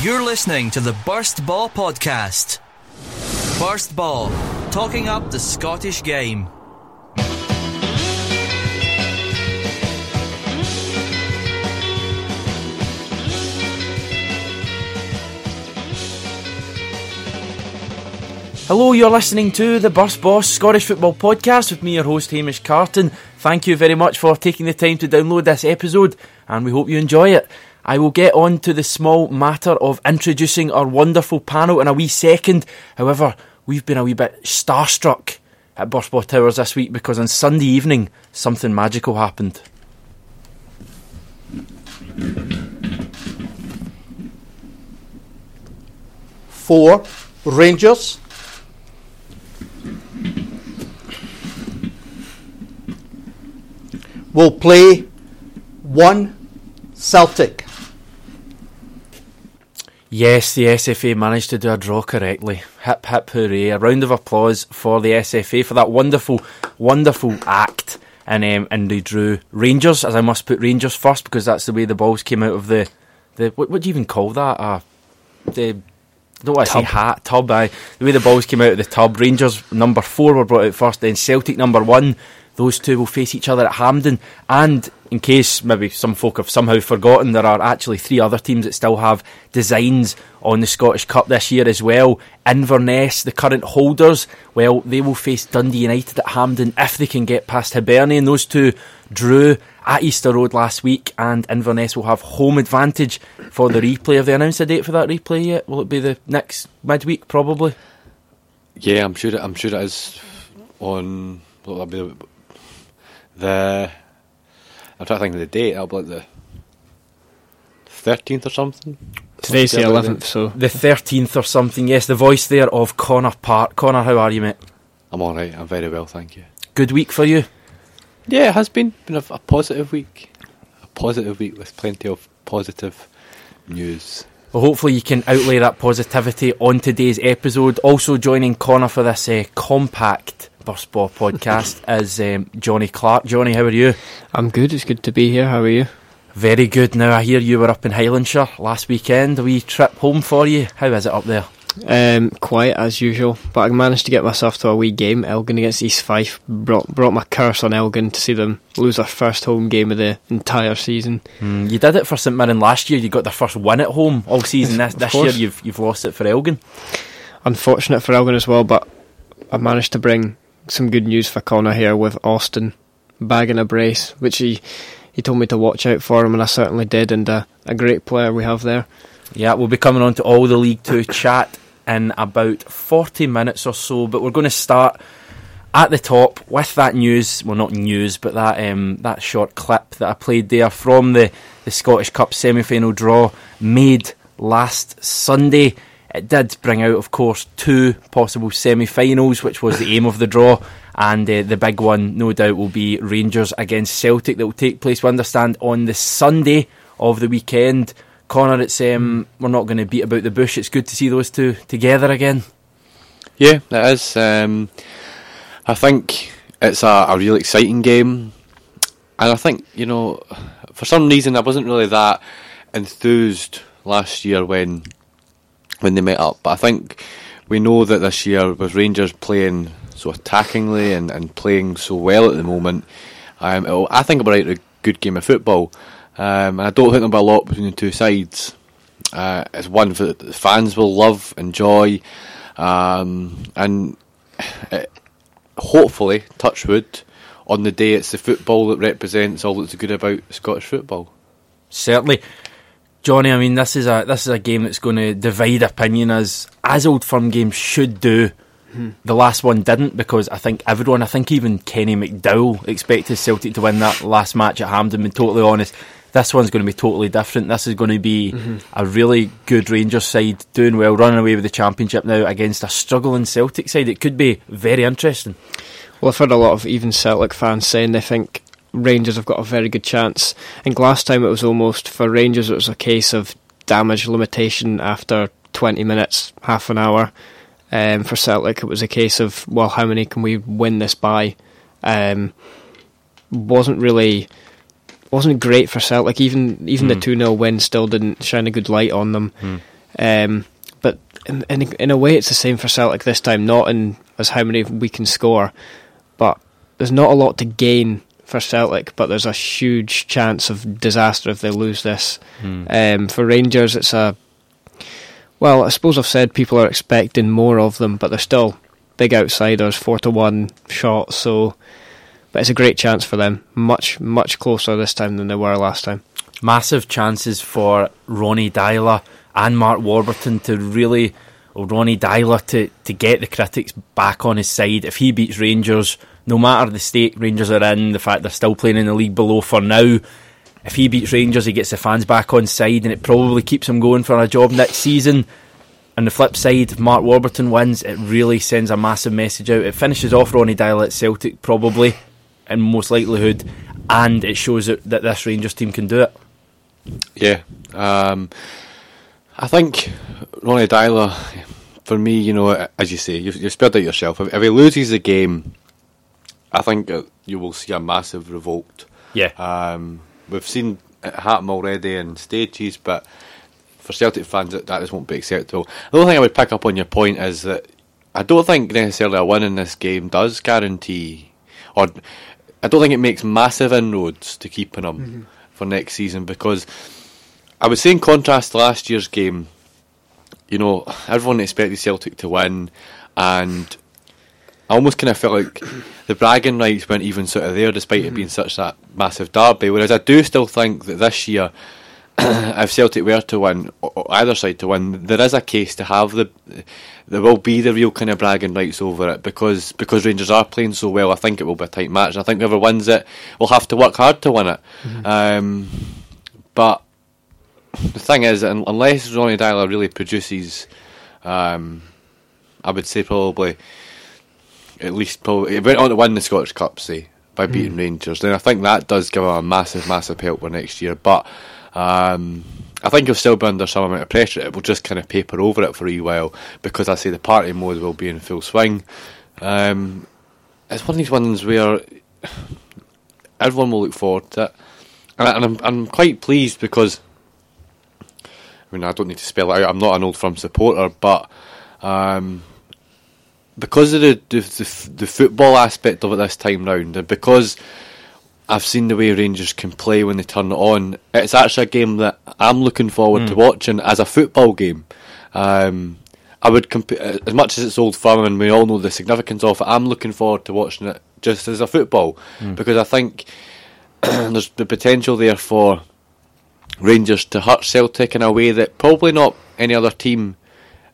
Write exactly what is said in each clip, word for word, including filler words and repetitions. You're listening to the Burst Ball Podcast. Burst Ball, talking up the Scottish game. Hello, you're listening to the Burst Boss Scottish Football Podcast with me, your host Hamish Carton. Thank you very much for taking the time to download this episode, and we hope you enjoy it. I will get on to the small matter of introducing our wonderful panel in a wee second. However, we've been a wee bit starstruck at Burst Ball Towers this week because on Sunday evening, something magical happened. For Rangers, will play one Celtic. Yes, the S F A managed to do a draw correctly. Hip, hip, hooray. A round of applause for the S F A for that wonderful, wonderful act. And um, and they drew Rangers, as I must put Rangers first, because that's the way the balls came out of the... the what, what do you even call that? Uh, the, I don't want to say hat, tub. Aye. The way the balls came out of the tub. Rangers number four were brought out first, then Celtic number one. Those two will face each other at Hampden. And in case maybe some folk have somehow forgotten, there are actually three other teams that still have designs on the Scottish Cup this year as well. Inverness, the current holders, well, they will face Dundee United at Hampden if they can get past Hibernian. Those two drew at Easter Road last week, and Inverness will have home advantage for the replay. Have they announced a date for that replay yet? Will it be the next midweek, probably? Yeah, I'm sure it, I'm sure it is on... Well, that'll be the, The I'm trying to think of the date. That'll be like the thirteenth or something. Today's the eleventh, so the thirteenth or something. Yes, the voice there of Connor Park. Connor, how are you, mate? I'm all right. I'm very well, thank you. Good week for you. Yeah, it has been been a, a positive week. A positive week with plenty of positive news. Well, hopefully you can outlay that positivity on today's episode. Also joining Connor for this uh, compact Burst Ball Podcast is um, Johnny Clark. Johnny, how are you? I'm good, it's good to be here, how are you? Very good. Now, I hear you were up in Highlandshire last weekend, a wee trip home for you. How is it up there? Um, quiet as usual, but I managed to get myself to a wee game, Elgin against East Fife. Brought, brought my curse on Elgin to see them lose their first home game of the entire season. Mm, you did it for St Mirren last year, you got their first win at home all season. This, this year you've, you've lost it for Elgin. Unfortunate for Elgin as well, but I managed to bring some good news for Connor here with Austin bagging a brace, which he, he told me to watch out for him, and I certainly did, and uh, a great player we have there. Yeah, we'll be coming on to all the League Two chat in about forty minutes or so, but we're going to start at the top with that news, well not news, but that um, that short clip that I played there from the, the Scottish Cup semi-final draw made last Sunday. It did bring out, of course, two possible semi-finals, which was the aim of the draw, and uh, the big one, no doubt, will be Rangers against Celtic that will take place, we understand, on the Sunday of the weekend. Connor, it's um, we're not going to beat about the bush. It's good to see those two together again. Yeah, it is. Um, I think it's a, a real exciting game, and I think, you know, for some reason I wasn't really that enthused last year when... when they met up, but I think we know that this year with Rangers playing so attackingly and, and playing so well at the moment, um, it'll, I think it'll be a good game of football, um, and I don't think there'll be a lot between the two sides. Uh, it's one that the fans will love, enjoy, um, and it, hopefully, touch wood, on the day it's the football that represents all that's good about Scottish football. Certainly. Johnny, I mean, this is a this is a game that's going to divide opinion as as Old Firm games should do. Mm-hmm. The last one didn't, because I think everyone, I think even Kenny McDowell expected Celtic to win that last match at Hampden. Being totally honest, this one's going to be totally different. This is going to be mm-hmm. a really good Rangers side doing well, running away with the championship now against a struggling Celtic side. It could be very interesting. Well, I've heard a lot of even Celtic fans saying they think Rangers have got a very good chance. I think last time it was almost, for Rangers it was a case of damage limitation after twenty minutes, half an hour. Um, for Celtic it was a case of, well, how many can we win this by? Um, wasn't really, wasn't great for Celtic. Even even mm. the two nil win still didn't shine a good light on them. Mm. Um, but in, in in a way, it's the same for Celtic this time. Not in as how many we can score, but there's not a lot to gain for Celtic. But there's a huge chance of disaster if they lose this. Mm. Um, for Rangers, it's a well. I suppose I've said people are expecting more of them, but they're still big outsiders, four to one shot. So, but it's a great chance for them. Much much closer this time than they were last time. Massive chances for Ronny Deila and Mark Warburton to really, or Ronny Deila to, to get the critics back on his side. If he beats Rangers, no matter the state Rangers are in, the fact they're still playing in the league below for now, if he beats Rangers, he gets the fans back on side, and it probably keeps him going for a job next season. On the flip side, if Mark Warburton wins, it really sends a massive message out. It finishes off Ronny Deila at Celtic, probably, in most likelihood, and it shows that this Rangers team can do it. Yeah, um, I think Ronny Deila, for me, you know, as you say, you've, you've spelled it yourself. If, if he loses the game, I think uh, you will see a massive revolt. Yeah, um, we've seen it happen already in stages, but for Celtic fans, that, that just won't be acceptable. The only thing I would pick up on your point is that I don't think necessarily a win in this game does guarantee, or I don't think it makes massive inroads to keeping them. Mm-hmm. For next season, because I would say in contrast to last year's game, you know, everyone expected Celtic to win, and I almost kind of felt like the bragging rights weren't even sort of there, despite mm-hmm. it being such that massive derby. Whereas I do still think that this year, if Celtic were to win, or either side to win, there is a case to have the, there will be the real kind of bragging rights over it, because because Rangers are playing so well. I think it will be a tight match, and I think whoever wins it will have to work hard to win it. Mm-hmm. Um, but the thing is, unless Ronny Deila really produces, um, I would say probably at least probably it went on to win the Scottish Cup, say, by beating mm. Rangers, then I think that does give him a massive, massive help for next year. But Um, I think he'll still be under some amount of pressure. It will just kind of paper over it for a while, because I say the party mode will be in full swing. Um, it's one of these ones where everyone will look forward to it, and, I, and I'm, I'm quite pleased, because I mean, I don't need to spell it out, I'm not an Old Firm supporter, but um, because of the, the, the, the football aspect of it this time round, and because I've seen the way Rangers can play when they turn it on, it's actually a game that I'm looking forward mm. to watching as a football game. Um, I would comp- as much as it's Old Firm and we all know the significance of it, I'm looking forward to watching it just as a football mm. because I think there's the potential there for Rangers to hurt Celtic in a way that probably not any other team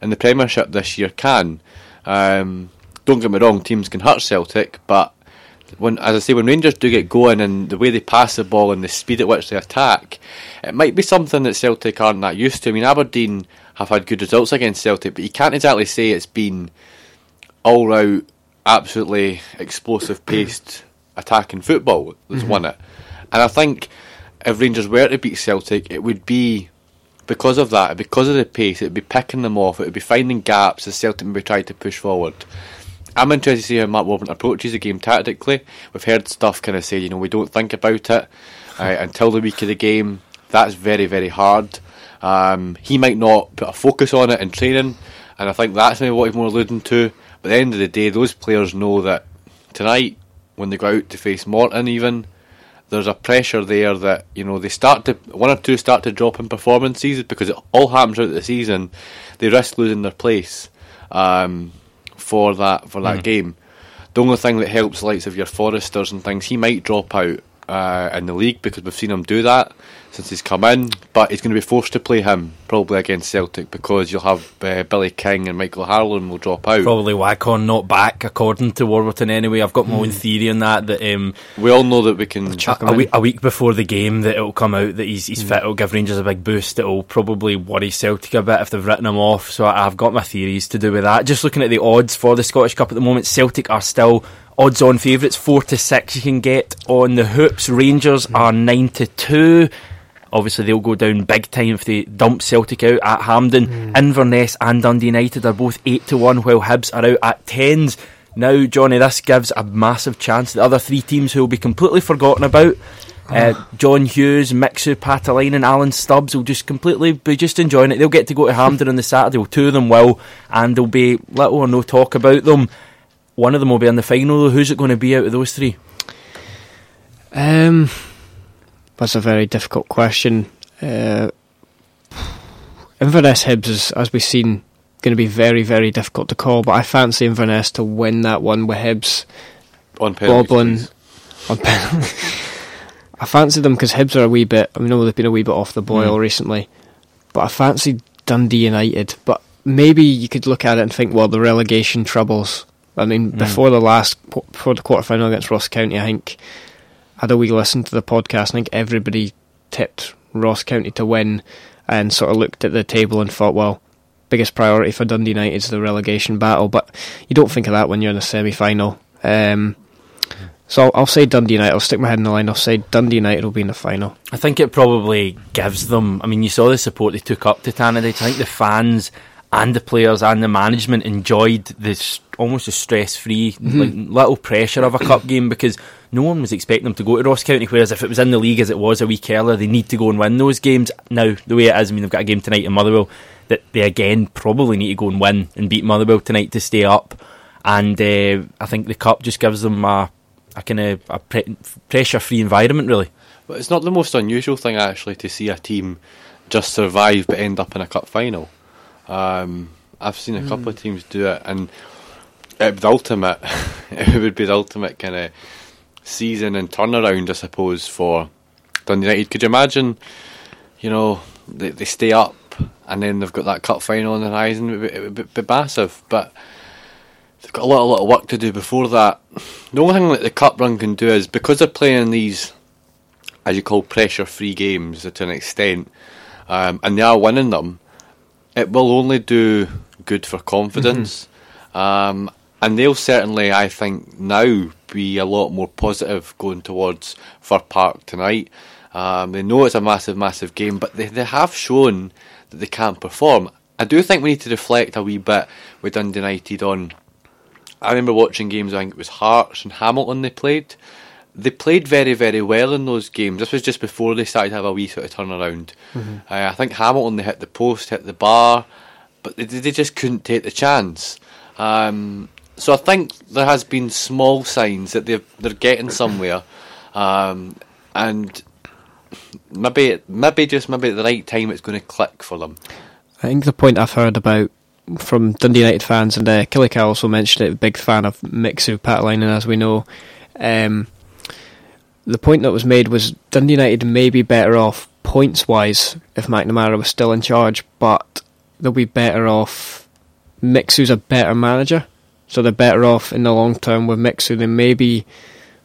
in the Premiership this year can. Um, don't get me wrong, teams can hurt Celtic, but when, as I say, when Rangers do get going, and the way they pass the ball and the speed at which they attack, it might be something that Celtic aren't that used to. I mean, Aberdeen have had good results against Celtic, but you can't exactly say it's been all-out, absolutely explosive-paced attacking football that's mm-hmm. won it. And I think if Rangers were to beat Celtic, it would be because of that, because of the pace, it would be picking them off, it would be finding gaps as Celtic maybe tried to push forward. I'm interested to see how Mark Warburton approaches the game tactically. We've heard stuff kind of say, you know, we don't think about it uh, until the week of the game. That's very, very hard. Um, he might not put a focus on it in training, and I think that's maybe what he's more alluding to. But at the end of the day, those players know that tonight, when they go out to face Morton even, there's a pressure there that, you know, they start to, one or two start to drop in performances, because it all happens out of the season. They risk losing their place. Um... for that for that mm. game. The only thing that helps the likes of your Foresters and things, he might drop out uh, in the league, because we've seen him do that since he's come in, but he's going to be forced to play him probably against Celtic, because you'll have uh, Billy King and Michael Harlan will drop out. Probably Waghorn not back, according to Warburton anyway. I've got my mm. own theory on that, that um, we all know that we can a, a, week, a week before the game that it'll come out that he's, he's mm. fit, it'll give Rangers a big boost, it'll probably worry Celtic a bit if they've written him off, so I've got my theories to do with that. Just looking at the odds for the Scottish Cup at the moment, Celtic are still odds on favourites, four to six you can get on the hoops. Rangers are nine to two Obviously, they'll go down big time if they dump Celtic out at Hampden. Mm. Inverness and Dundee United are both eight to one while Hibs are out at tens Now, Johnny, this gives a massive chance. The other three teams who will be completely forgotten about oh. uh, John Hughes, Mixu Paatelainen and Alan Stubbs will just completely be just enjoying it. They'll get to go to Hampden on the Saturday, well, two of them will, and there'll be little or no talk about them. One of them will be in the final. Who's it going to be out of those three? Um, that's a very difficult question. Uh, Inverness Hibs is, as we've seen, going to be very, very difficult to call, but I fancy Inverness to win that one with Hibs on penalties. On penalty. I fancy them because Hibs are a wee bit, I know they've been a wee bit off the boil mm. recently, but I fancy Dundee United. But maybe you could look at it and think, well, the relegation troubles. I mean, mm. before the last, before the quarterfinal against Ross County, I think, had a wee listen to the podcast, I think everybody tipped Ross County to win and sort of looked at the table and thought, well, biggest priority for Dundee United is the relegation battle, but you don't think of that when you're in a semi-final. Um, so I'll, I'll say Dundee United, I'll stick my head in the line, I'll say Dundee United will be in the final. I think it probably gives them, I mean, you saw the support they took up to Tannadice. I think the fans and the players and the management enjoyed this almost a stress-free, mm-hmm. like, little pressure of a cup game, because no one was expecting them to go to Ross County, whereas if it was in the league as it was a week earlier, they need to go and win those games. Now, the way it is, I mean, they've got a game tonight in Motherwell that they again probably need to go and win and beat Motherwell tonight to stay up, and uh, I think the cup just gives them a, a kind of a pre- pressure-free environment, really. But it's not the most unusual thing, actually, to see a team just survive but end up in a cup final. Um, I've seen a mm. couple of teams do it, and it, the ultimate, it would be the ultimate kind of season and turnaround, I suppose, for Dundee United. Could you imagine, you know, they, they stay up and then they've got that cup final on the horizon? It would, be, it would be massive, but they've got a lot, a lot of work to do before that. The only thing that the cup run can do is, because they're playing these, as you call, pressure-free games to an extent, um, and they are winning them, it will only do good for confidence. Mm-hmm. Um, and they'll certainly, I think, now be a lot more positive going towards Fir Park tonight. Um, they know it's a massive, massive game, but they, they have shown that they can perform. I do think we need to reflect a wee bit with Dundee United on... I remember watching games, I think it was Hearts and Hamilton they played. They played very, very well in those games. This was just before they started to have a wee sort of turnaround. Mm-hmm. Uh, I think Hamilton, they hit the post, hit the bar, but they, they just couldn't take the chance. Um, so I think there has been small signs that they're they're getting somewhere, um, and maybe maybe just maybe at the right time it's going to click for them. I think the point I've heard about from Dundee United fans, and uh, Killick also mentioned it, big fan of Mixu Paatelainen, as we know. Um, The point that was made was Dundee United may be better off points-wise if McNamara was still in charge, but they'll be better off... Mixu's a better manager, so they're better off in the long term with Mixu. They maybe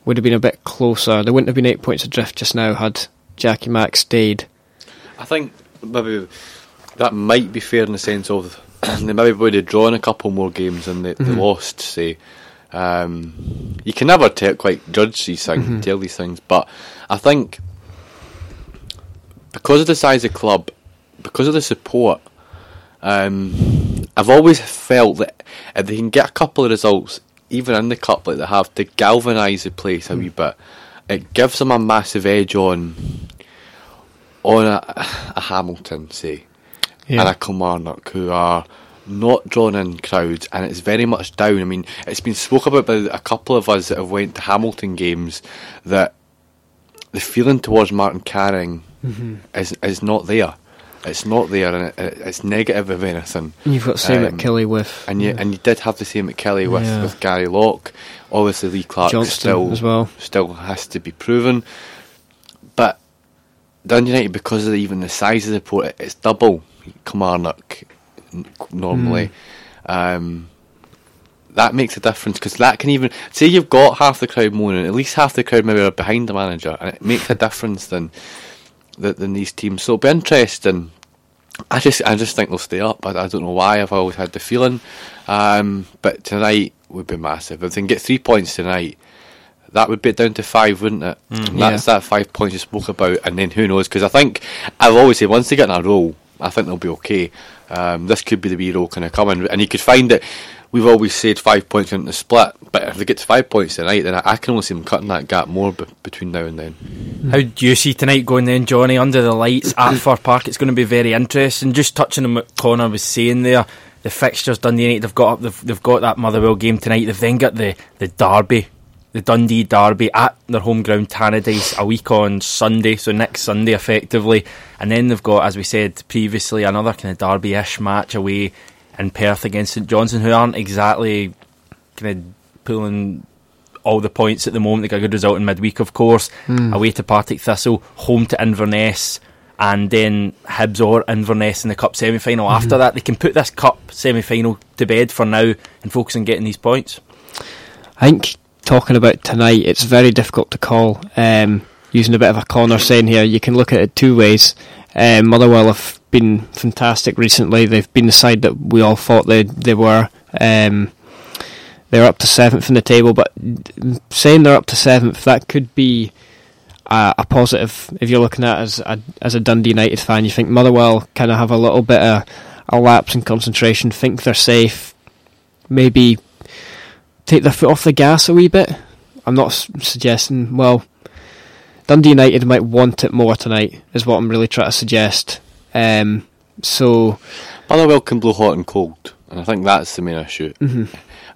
would have been a bit closer. They wouldn't have been eight points adrift just now had Jackie Mac stayed. I think maybe that might be fair in the sense of they maybe would have drawn a couple more games and they, mm-hmm. they lost, say... Um, you can never tell, quite judge these things, mm-hmm. tell these things, but I think because of the size of the club, because of the support, um, I've always felt that if they can get a couple of results, even in the cup like they have, to galvanise the place mm-hmm. a wee bit, it gives them a massive edge on on a, a Hamilton, say, yeah. and a Kilmarnock, who are not drawn in crowds, and it's very much down. I mean, it's been spoke about by a couple of us that have went to Hamilton games that the feeling towards Martin Canning mm-hmm. is is not there. It's not there, and it, it's negative if anything. You've got the same um, at Kelly with, and you yeah. and you did have the same at Kelly with yeah. with Gary Locke. Obviously, Lee Clark Johnston still as well. still has to be proven. But Dundee United, because of the, even the size of the port, it's double Kilmarnock normally. Mm. Um, that makes a difference, because that can even say you've got half the crowd moaning, at least half the crowd maybe are behind the manager, and it makes a difference than than these teams. So it'll be interesting. I just I just think they'll stay up. I, I don't know why. I've always had the feeling, um, but tonight would be massive. If they can get three points tonight, that would be down to five, wouldn't it? Mm, yeah. That's that five points you spoke about, and then who knows? Because I think I've always said once they get in a roll, I think they'll be okay. Um, this could be the wee roll kind of coming, and you could find it we've always said five points in the split, but if they get to five points tonight, then I, I can only see them cutting that gap more b- between now and then. How do you see tonight going then, Johnny? Under the lights at Fir Park, it's going to be very interesting. Just touching on what Connor was saying there, the fixtures Dundee United have got up, they've, they've got that Motherwell game tonight, they've then got the, the derby, the Dundee derby at their home ground Tannadice a week on Sunday, so next Sunday effectively, and then they've got, as we said previously, another kind of derby-ish match away in Perth against St Johnstone, who aren't exactly kind of pulling all the points at the moment. They got a good result in midweek, of course. Mm. Away to Partick Thistle, home to Inverness, and then Hibs or Inverness in the cup semi-final. Mm-hmm. After that, they can put this cup semi-final to bed for now and focus on getting these points. I think talking about tonight, it's very difficult to call. Um, using a bit of a Connor saying here, you can look at it two ways. Um, Motherwell have been fantastic recently. They've been the side that we all thought they they were. Um, they're up to seventh in the table, but saying they're up to seventh, that could be a, a positive. If you're looking at it as a, as a Dundee United fan, you think Motherwell kind of have a little bit of a lapse in concentration, think they're safe, maybe take their foot off the gas a wee bit. I'm not s- suggesting, well... Dundee United might want it more tonight, is what I'm really trying to suggest. Um, so, Motherwell can blow hot and cold, and I think that's the main issue. Mm-hmm.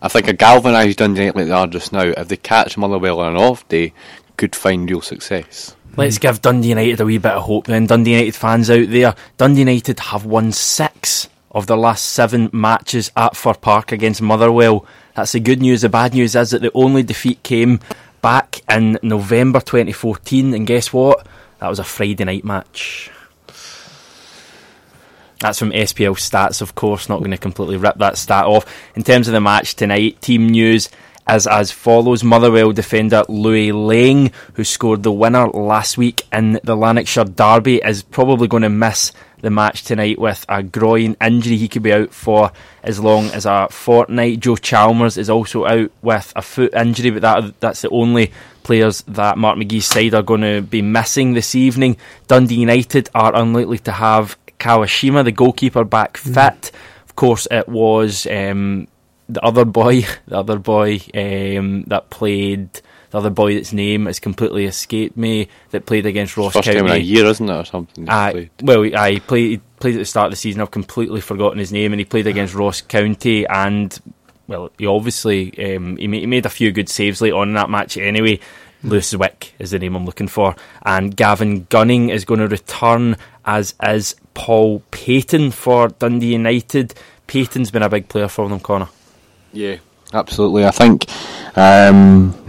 I think a galvanised Dundee United like they are just now, if they catch Motherwell on an off day, could find real success. Let's give Dundee United a wee bit of hope then. Dundee United fans out there, Dundee United have won six of their last seven matches at Fir Park against Motherwell. That's the good news. The bad news is that the only defeat came back in November twenty fourteen, and guess what? That was a Friday night match. That's from S P L stats, of course. Not going to completely rip that stat off. In terms of the match tonight, team news is as follows. Motherwell defender Louis Lang, who scored the winner last week in the Lanarkshire derby, is probably going to miss the match tonight with a groin injury. He could be out for as long as a fortnight. Joe Chalmers is also out with a foot injury, but that that's the only players that Mark McGee's side are going to be missing this evening. Dundee United are unlikely to have Kawashima, the goalkeeper, back fit. Of course, it was um, the other boy, the other boy um, that played. The other boy that's name has completely escaped me, that played against Ross County. First time in a year, isn't it, or something? Uh, well, I uh, played played at the start of the season. I've completely forgotten his name, and he played against Ross County, and well, he obviously um, he, made, he made a few good saves late on in that match. Anyway, Lewis Wick is the name I'm looking for, and Gavin Gunning is going to return, as is Paul Payton for Dundee United. Payton's been a big player for them, Connor. Yeah, absolutely. I think. Um,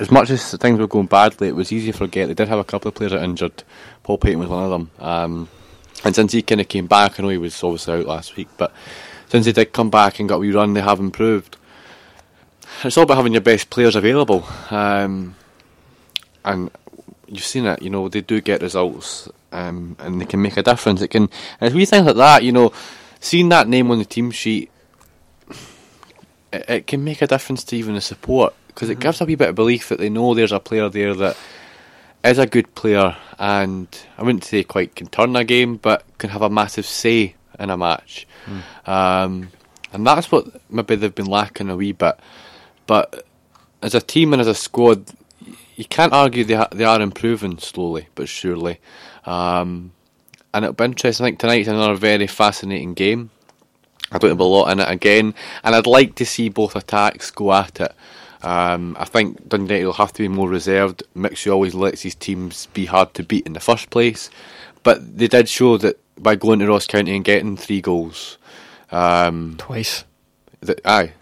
As much as things were going badly, it was easy to forget. They did have a couple of players that injured. Paul Payton was one of them. Um, and since he kind of came back, I know he was obviously out last week, but since he did come back and got a wee run, they have improved. It's all about having your best players available. Um, and you've seen it, you know, they do get results um, and they can make a difference. It can, and wee things like that, you know, seeing that name on the team sheet, it, it can make a difference to even the support. Because it gives a wee bit of belief that they know there's a player there that is a good player, and I wouldn't say quite can turn a game, but can have a massive say in a match. Mm. Um, and that's what maybe they've been lacking a wee bit. But as a team and as a squad, you can't argue they, ha- they are improving slowly but surely. Um, and it'll be interesting. I think tonight's another very fascinating game. I don't have a lot in it again, and I'd like to see both attacks go at it. Um, I think Dundee United will have to be more reserved. Mixu always lets his teams be hard to beat in the first place, but they did show that by going to Ross County and getting three goals um, twice that, aye,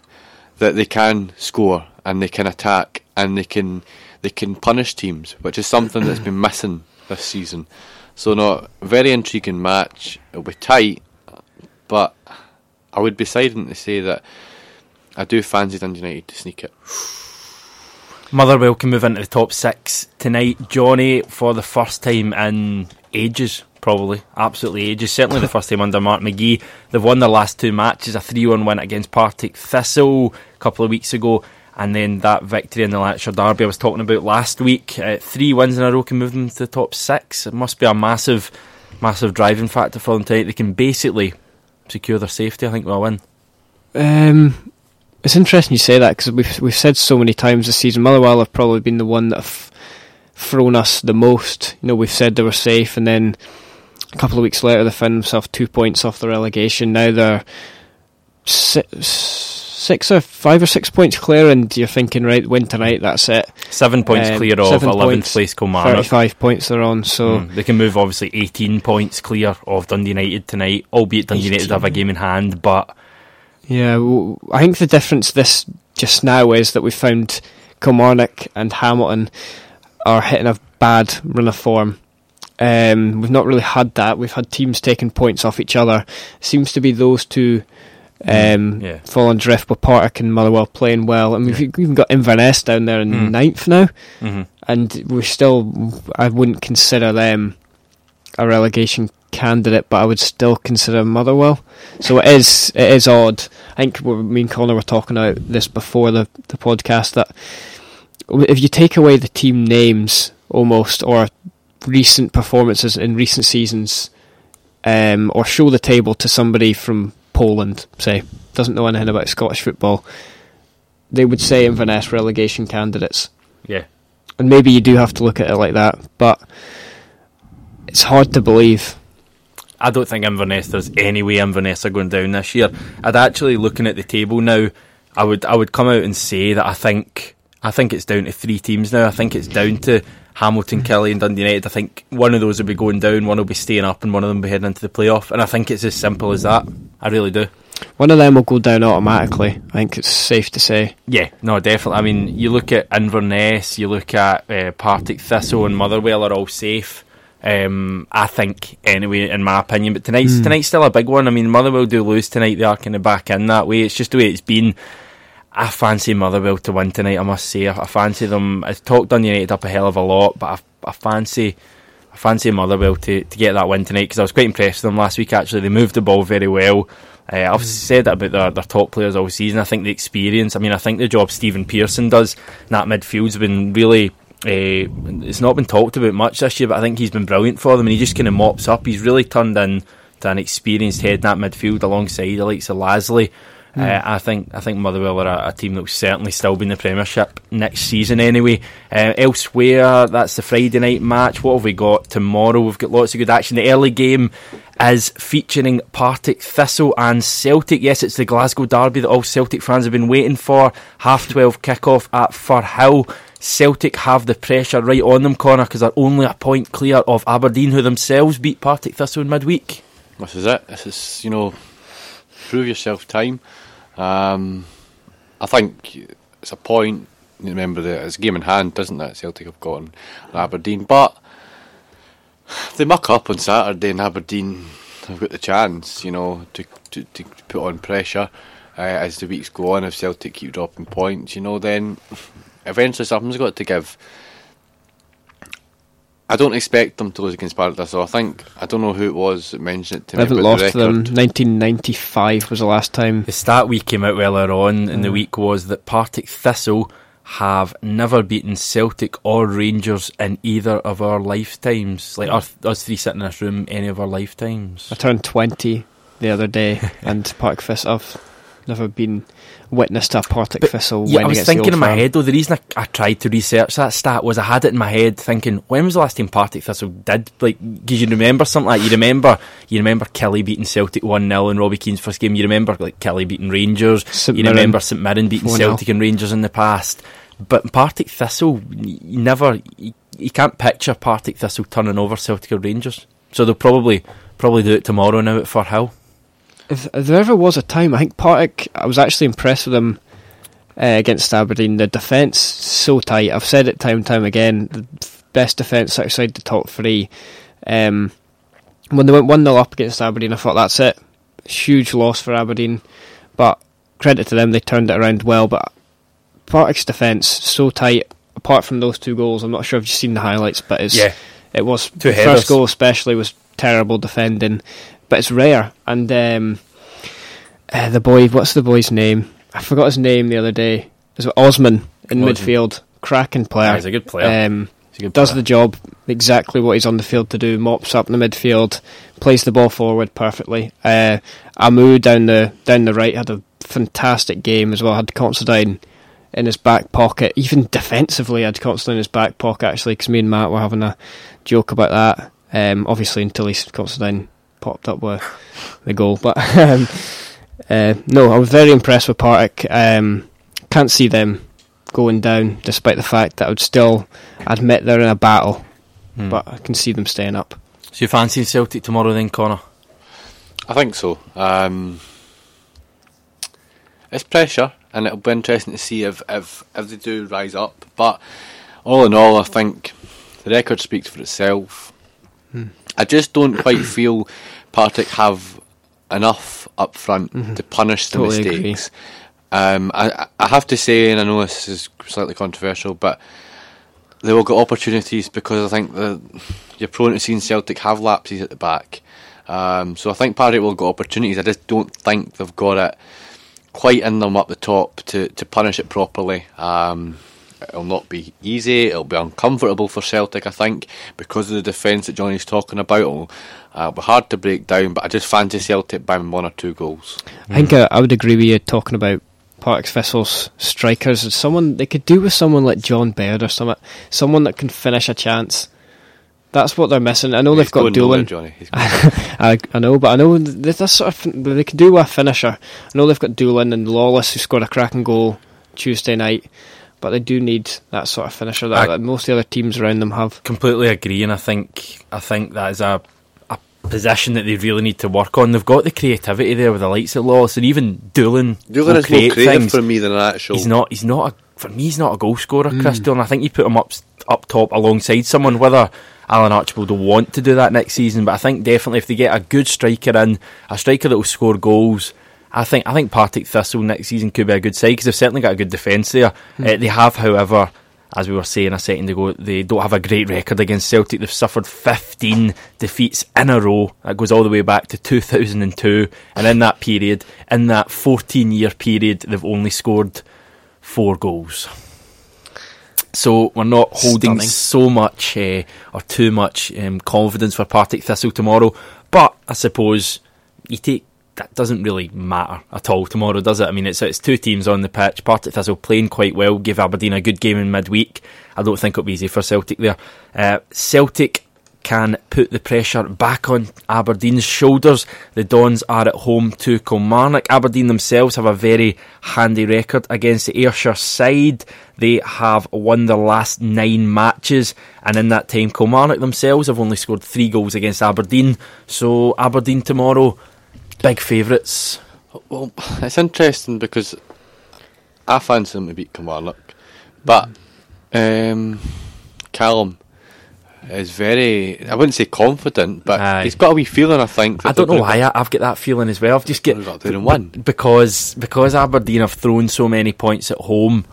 that they can score and they can attack and they can they can punish teams, which is something that's been missing this season. So no, very intriguing match. It'll be tight, but I would be silent to say that I do fancy Dundee United to sneak it. Motherwell can move into the top six tonight, Johnny, for the first time in ages, probably. Absolutely ages. Certainly the first time under Mark McGee. They've won their last two matches, a three one win against Partick Thistle a couple of weeks ago, and then that victory in the Lanarkshire derby I was talking about last week. Uh, three wins in a row can move them to the top six. It must be a massive, massive driving factor for them tonight. They can basically secure their safety, I think, with a win. Um... It's interesting you say that, because we've, we've said so many times this season, Motherwell have probably been the one that have thrown us the most. You know, we've said they were safe, and then a couple of weeks later they found themselves two points off the relegation. Now they're six, six or five or six points clear, and you're thinking, right, win tonight, that's it. Seven points um, clear of eleventh place Kilmarnock. thirty-five points they're on, so... Mm, they can move, obviously, eighteen points clear of Dundee United tonight, albeit Dundee eighteen. United have a game in hand, but... Yeah, well, I think the difference this just now is that we found Kilmarnock and Hamilton are hitting a bad run of form. Um, we've not really had that. We've had teams taking points off each other. Seems to be those two um, yeah. falling drift, with Partick and Motherwell playing well. And we've even got Inverness down there in mm. ninth now, mm-hmm. and we're still, I wouldn't consider them a relegation candidate, but I would still consider Motherwell. So it is it is odd. I think we're, me and Connor were talking about this before the, the podcast, that if you take away the team names almost, or recent performances in recent seasons, um, or show the table to somebody from Poland, say, doesn't know anything about Scottish football, they would say Inverness relegation candidates. Yeah. And maybe you do have to look at it like that, but it's hard to believe. I don't think Inverness, there's any way Inverness are going down this year. I'd actually, looking at the table now, I would I would come out and say that I think I think it's down to three teams now. I think it's down to Hamilton, Kelly and Dundee United. I think one of those will be going down, one will be staying up, and one of them will be heading into the playoff. And I think it's as simple as that. I really do. One of them will go down automatically, I think it's safe to say. Yeah, no, definitely. I mean, you look at Inverness, you look at uh, Partick Thistle and Motherwell are all safe. Um, I think, anyway, in my opinion. But tonight's, mm. tonight's still a big one. I mean, Motherwell do lose tonight. They are kind of back in that way. It's just the way it's been. I fancy Motherwell to win tonight, I must say. I, I fancy them. I've talked Dundee United up a hell of a lot, but I, I fancy I fancy Motherwell to, to get that win tonight, because I was quite impressed with them last week, actually. They moved the ball very well. Uh, I've said that about their, their top players all season. I think the experience, I mean, I think the job Stephen Pearson does in that midfield's been really... Uh, it's not been talked about much this year, but I think he's been brilliant for them, and he just kind of mops up. He's really turned in to an experienced head in that midfield alongside the likes of Lasley. Mm. Uh, I think I think Motherwell are a, a team that will certainly still be in the Premiership next season anyway. Uh, elsewhere, that's the Friday night match. What have we got tomorrow? We've got lots of good action. The early game is featuring Partick Thistle and Celtic. Yes, it's the Glasgow derby that all Celtic fans have been waiting for. Half twelve kickoff at Fir Hill. Celtic have the pressure right on them, Connor, because they're only a point clear of Aberdeen, who themselves beat Partick Thistle in midweek. This is it. This is, you know, prove yourself time. Um, I think it's a point. Remember, that it's game in hand, doesn't it? Celtic have got on Aberdeen, but if they muck up on Saturday and Aberdeen have got the chance, you know, to to, to put on pressure uh, as the weeks go on. If Celtic keep dropping points, you know, then eventually something's got to give. I don't expect them to lose against Partick, so I think, I don't know who it was that mentioned it to me. I haven't lost them. nineteen ninety-five was the last time. The stat we came out earlier on mm. in the week was that Partick Thistle have never beaten Celtic or Rangers in either of our lifetimes. Like our, us three sitting in this room, any of our lifetimes. I turned twenty the other day and Partick Thistle have never been witnessed to a Partick Thistle win. Yeah, I was thinking in my head though, the reason I, I tried to research that stat was I had it in my head thinking, when was the last time Partick Thistle did, like, because you remember something like, you remember you remember Kelly beating Celtic one nil in Robbie Keane's first game, you remember like Kelly beating Rangers, Saint you Mirren, remember St Mirren beating Celtic and Rangers in the past, but Partick Thistle, you never, you, you can't picture Partick Thistle turning over Celtic or Rangers, so they'll probably probably do it tomorrow now at Fir Hill. If there ever was a time, I think Partick, I was actually impressed with them uh, against Aberdeen. The defence, so tight. I've said it time and time again, the best defence outside the top three. Um, when they went one nil up against Aberdeen, I thought, that's it. Huge loss for Aberdeen. But credit to them, they turned it around well. But Partick's defence, so tight. Apart from those two goals, I'm not sure if you've seen the highlights, but it's, yeah. it was two the headers. First goal especially was terrible defending. But it's rare, and um, uh, the boy, what's the boy's name? I forgot his name the other day. It was Osman in Osman. midfield, cracking player. Yeah, he's a good player. Um, he's a good does player. the job exactly what he's on the field to do. Mops up in the midfield, plays the ball forward perfectly. Uh, Amu down the down the right had a fantastic game as well. Had Considine in his back pocket, even defensively had Considine in his back pocket actually, because me and Matt were having a joke about that, um, obviously until he, Considine popped up with the goal. But um, uh, no, I was very impressed with Partick. Um, can't see them going down, despite the fact that I would still admit they're in a battle, mm. but I can see them staying up. So you fancy Celtic tomorrow then, Connor? I think so. Um, it's pressure, and it'll be interesting to see if, if if they do rise up. But all in all, I think the record speaks for itself. Mm. I just don't quite feel Partick have enough up front mm-hmm. to punish the totally mistakes. Um, I, I have to say, and I know this is slightly controversial, but they will get opportunities, because I think the, you're prone to seeing Celtic have lapses at the back. Um, so I think Partick will get opportunities. I just don't think they've got it quite in them up the top to, to punish it properly. Um, it'll not be easy. It'll be uncomfortable for Celtic, I think, because of the defence that Johnny's talking about. It'll uh, be hard to break down, but I just fancy Celtic by one or two goals. I think I, I would agree with you talking about Partick Thistle's strikers. It's someone they could do with someone like John Baird or something, someone that can finish a chance. That's what they're missing. I know He's they've got Dolan. Johnny. I, I know, but I know that's sort of, they can do with a finisher. I know they've got Dolan and Lawless, who scored a cracking goal Tuesday night, but they do need that sort of finisher that, that most of the other teams around them have. Completely agree, and I think I think that is a a position that they really need to work on. They've got the creativity there with the likes of Lawless and even Dolan. Dolan is more creative things. for me than an actual. He's not. He's not. A, for me, he's not a goal scorer, mm. Chris Dolan. I think you put him up up top alongside someone, whether Alan Archibald will want to do that next season, but I think definitely if they get a good striker in, a striker that will score goals, I think I think Partick Thistle next season could be a good side, because they've certainly got a good defence there. Mm. Uh, they have, however, as we were saying a second ago, they don't have a great record against Celtic. They've suffered fifteen defeats in a row. That goes all the way back to two thousand two, and in that period, in that fourteen-year period, they've only scored four goals. So we're not holding Stunning. so much uh, or too much um, confidence for Partick Thistle tomorrow. But I suppose you take that doesn't really matter at all tomorrow, does it? I mean, it's it's two teams on the pitch. Partick Thistle playing quite well, gave Aberdeen a good game in midweek. I don't think it'll be easy for Celtic there. Uh, Celtic can put the pressure back on Aberdeen's shoulders. The Dons are at home to Kilmarnock. Aberdeen themselves have a very handy record against the Ayrshire side. They have won their last nine matches, and in that time Kilmarnock themselves have only scored three goals against Aberdeen. So Aberdeen tomorrow, big favourites. Well, it's interesting because I fancy them to beat Kilmarnock, but um, Callum is very, I wouldn't say confident, but Aye. he's got a wee feeling, I think. I don't know why I, I've got that feeling as well. I've just got to do one because because Aberdeen have thrown so many points at home.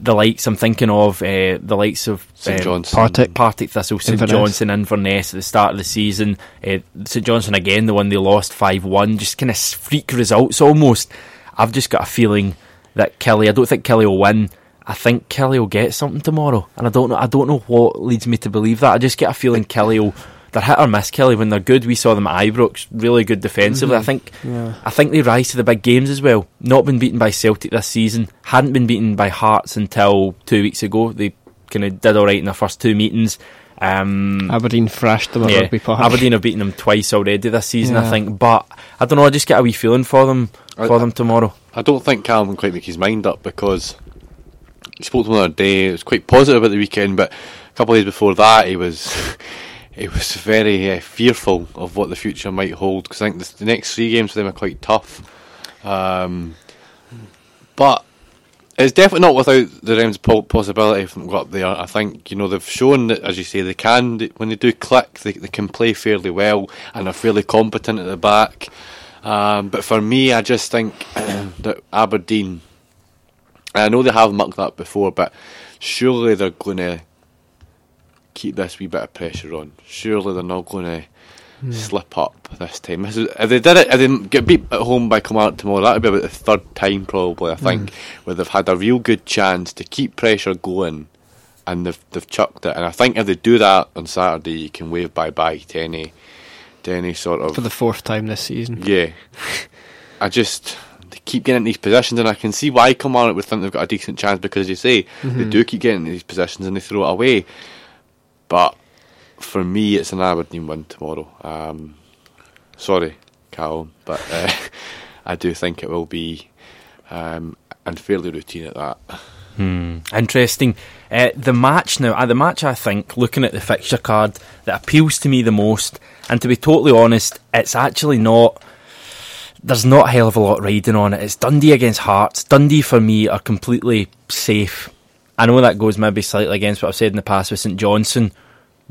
The likes I'm thinking of, uh, the likes of um, Partick, Partick Thistle, St Johnstone, Inverness at the start of the season. Uh, St Johnstone again, the one they lost five one. Just kind of freak results almost. I've just got a feeling that Kelly. I don't think Kelly will win. I think Kelly will get something tomorrow, and I don't know. I don't know what leads me to believe that. I just get a feeling Kelly will. They're hit or miss, Kelly. When they're good, we saw them at Ibrox, really good defensively. Mm-hmm. I think. Yeah. I think they rise to the big games as well. Not been beaten by Celtic this season. Hadn't been beaten by Hearts until two weeks ago. They kind of did all right in their first two meetings. Um, Aberdeen thrashed them. Yeah, Aberdeen have beaten them twice already this season, yeah. I think. But I don't know. I just get a wee feeling for them for I, them tomorrow. I don't think Callum can quite make his mind up because. He spoke to him the other day. It was quite positive at the weekend, but a couple of days before that, he was he was very uh, fearful of what the future might hold. Because I think this, the next three games for them are quite tough. Um, but it's definitely not without the realms of possibility from got up there. I think you know they've shown that, as you say, they can when they do click, they, they can play fairly well and are fairly competent at the back. Um, but for me, I just think that Aberdeen. I know they have mucked that before, but surely they're going to keep this wee bit of pressure on. Surely they're not going to mm. slip up this time. If they did it, if they get beat at home by Kilmarnock tomorrow, that would be about the third time probably, I think, mm. where they've had a real good chance to keep pressure going and they've they've chucked it. And I think if they do that on Saturday, you can wave bye-bye to any, to any sort of... For the fourth time this season. Yeah. I just... keep getting these positions, and I can see why Kilmarnock would think they've got a decent chance, because, as you say, mm-hmm. they do keep getting these positions and they throw it away. But for me, it's an Aberdeen win tomorrow. Um, sorry, Callum, but uh, I do think it will be um, and fairly routine at that. Hmm. Interesting. Uh, the match now, uh, the match I think, looking at the fixture card, that appeals to me the most, and to be totally honest, it's actually not, there's not a hell of a lot riding on it. It's Dundee against Hearts. Dundee for me are completely safe. I know that goes maybe slightly against what I've said in the past with St Johnstone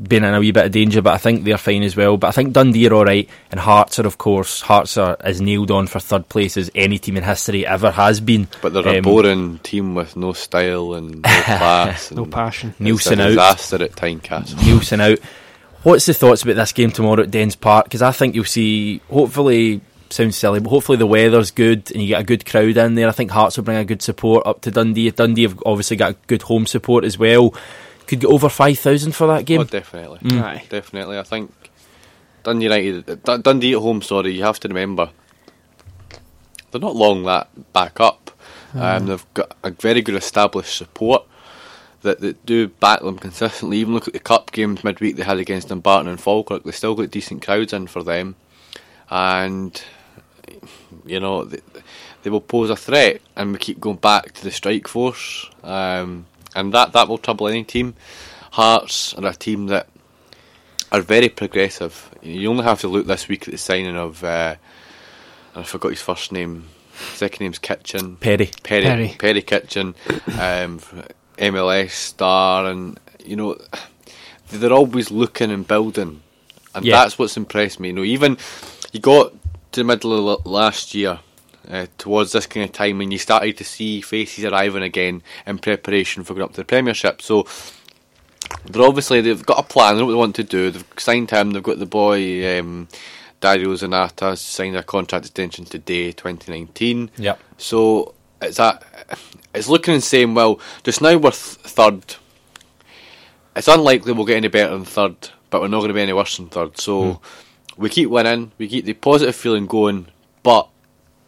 being in a wee bit of danger, but I think they're fine as well. But I think Dundee are alright, and Hearts are, of course, Hearts are as nailed on for third place as any team in history ever has been. But they're um, a boring team with no style and no class. And no passion. Neilson out. Disaster at Tynecastle. Neilson out. What's the thoughts about this game tomorrow at Dens Park? Because I think you'll see, hopefully, sounds silly, but hopefully the weather's good and you get a good crowd in there. I think Hearts will bring a good support up to Dundee. Dundee have obviously got good home support as well. Could get over five thousand for that game. Oh, definitely. Mm. Aye. Definitely. I think Dundee United, D- Dundee at home, sorry, you have to remember, they're not long that back up. Mm. Um, they've got a very good established support that, that do back them consistently. Even look at the cup games midweek they had against Dumbarton and Falkirk, they still got decent crowds in for them. And, you know, they, they will pose a threat, and we keep going back to the strike force. Um... And that, that will trouble any team. Hearts are a team that are very progressive. You only have to look this week at the signing of, uh, I forgot his first name, second name's Kitchen. Perry. Perry, Perry. Perry Kitchen, um, M L S star, and, you know, they're always looking and building. And yeah. that's what's impressed me. You know, even you got to the middle of last year, Uh, towards this kind of time, and you started to see faces arriving again in preparation for going up to the Premiership. So they're obviously, they've got a plan, they know what they want to do. They've signed him, they've got the boy um, Dario Zanata signed a contract extension today, twenty nineteen. Yep. So it's a, it's looking and saying, well, just now we're th- third. It's unlikely we'll get any better than third, but we're not going to be any worse than third. So mm. we keep winning, we keep the positive feeling going, but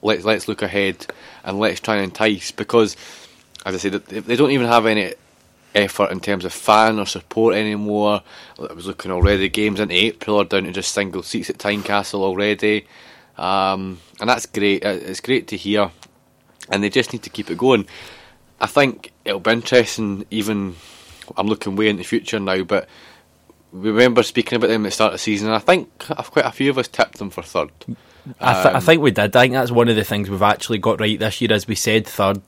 Let's let's look ahead and let's try and entice, because, as I said, they don't even have any effort in terms of fan or support anymore. I was looking already, games into April are down to just single seats at Tynecastle already, um, and that's great. It's great to hear, and they just need to keep it going. I think it'll be interesting. Even I'm looking way in the future now, but we remember speaking about them at the start of the season, and I think quite a few of us tipped them for third. I, th- um, I think we did. I think that's one of the things we've actually got right this year, as we said, third.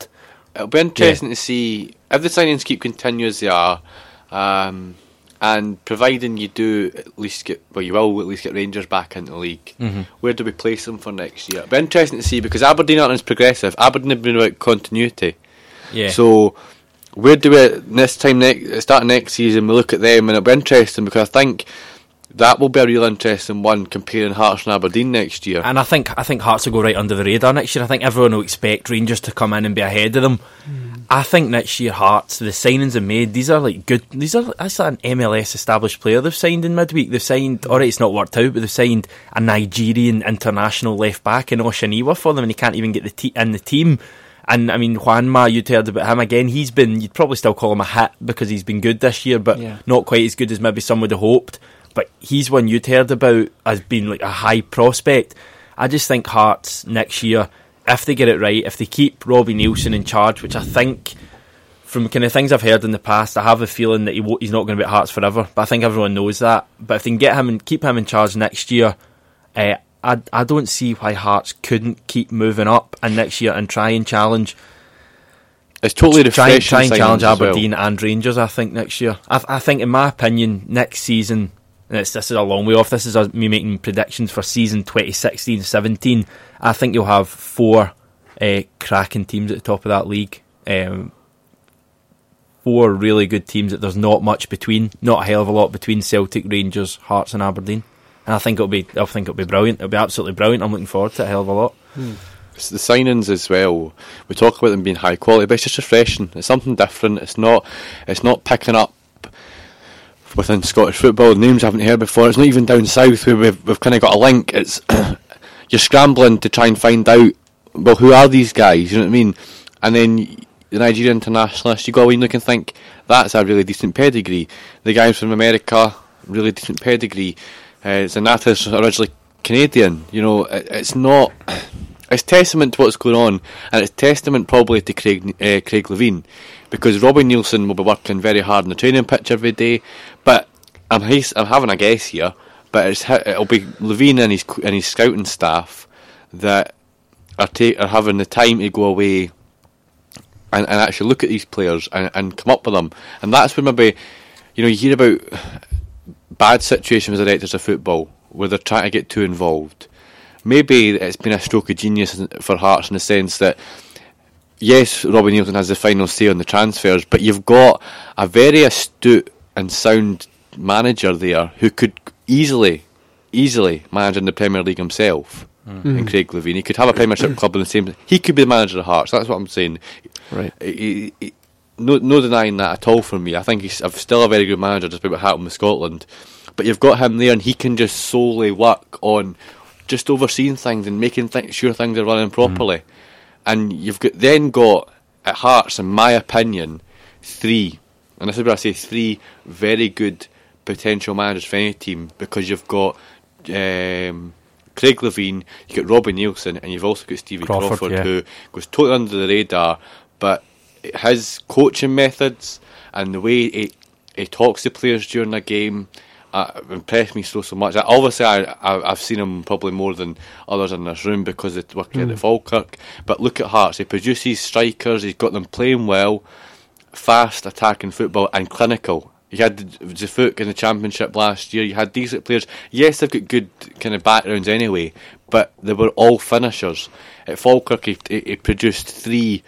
It'll be interesting yeah. to see if the signings keep continuing as they are, um, and providing you do at least get, well, you will at least get Rangers back into the league. Mm-hmm. Where do we place them for next year? It'll be interesting to see, because Aberdeen aren't as progressive. Aberdeen have been about continuity. Yeah. So where do we this time next start next season? We look at them, and it'll be interesting, because I think that will be a real interesting one, comparing Hearts and Aberdeen next year. And I think I think Hearts will go right under the radar next year. I think everyone will expect Rangers to come in and be ahead of them. Mm. I think next year Hearts, the signings they made, these are like good. These are that's like an M L S established player they've signed in midweek. They've signed, alright, it's not worked out, but they've signed a Nigerian international left back in Oshaniwa for them, and he can't even get the te- in the team. And I mean, Juanma, you'd heard about him again. He's been, you'd probably still call him a hit because he's been good this year, but yeah. not quite as good as maybe some would have hoped. But he's one you'd heard about as being like a high prospect. I just think Hearts next year, if they get it right, if they keep Robbie Neilson in charge, which I think, from kind of things I've heard in the past, I have a feeling that he w- he's not going to be at Hearts forever. But I think everyone knows that. But if they can get him and keep him in charge next year, uh, I I don't see why Hearts couldn't keep moving up and next year and try and challenge. It's totally refreshing. Try, try and challenge Aberdeen well. and Rangers. I think next year. I I think, in my opinion, next season. And it's, this is a long way off. This is us, me making predictions for season twenty sixteen seventeen. I think you'll have four uh, cracking teams at the top of that league. Um, four really good teams that there's not much between, not a hell of a lot between Celtic, Rangers, Hearts, and Aberdeen. And I think it'll be, I think it'll be brilliant. It'll be absolutely brilliant. I'm looking forward to it a hell of a lot. Hmm. It's the signings as well. We talk about them being high quality, but it's just refreshing. It's something different. It's not. It's not picking up within Scottish football, names I haven't heard before. It's not even down south where we've, we've kind of got a link. It's you're scrambling to try and find out well, who are these guys? You know what I mean? And then the Nigerian internationalists, you go away and look and think, that's a really decent pedigree. The guys from America, really decent pedigree. Uh, Zanata's originally Canadian. You know, it, it's not... It's testament to what's going on, and it's testament probably to Craig uh, Craig Levein, because Robbie Neilson will be working very hard on the training pitch every day. But I'm I'm having a guess here, but it's, it'll be Levein and his and his scouting staff that are ta- are having the time to go away and, and actually look at these players and, and come up with them. And that's where maybe, you know, you hear about bad situations with directors of football where they're trying to get too involved. Maybe it's been a stroke of genius for Hearts in the sense that, yes, Robbie Neilson has the final say on the transfers, but you've got a very astute and sound manager there who could easily, easily manage in the Premier League himself. Mm. And Craig Levein, he could have a Premiership club in the same. He could be the manager of Hearts. That's what I'm saying. Right. He, he, no, no denying that at all from me. I think he's still a very good manager, despite what happened with Scotland. But you've got him there, and he can just solely work on just overseeing things and making th- sure things are running properly. Mm. And you've got, then got, at Hearts, in my opinion, three, and this is where I say three very good potential managers for any team, because you've got um, Craig Levein, you've got Robbie Neilson, and you've also got Stevie Crawford, Crawford yeah. who goes totally under the radar, but his coaching methods and the way he, he talks to players during a game Uh, impressed me so so much. I, obviously, I, I, I've seen him probably more than others in this room because they work mm. at Falkirk. But look at Hearts; he produces strikers. He's got them playing well, fast attacking football, and clinical. You had Zafouk in the Championship last year. You had decent players. Yes, they've got good kind of backgrounds anyway, but they were all finishers. At Falkirk, he, he produced three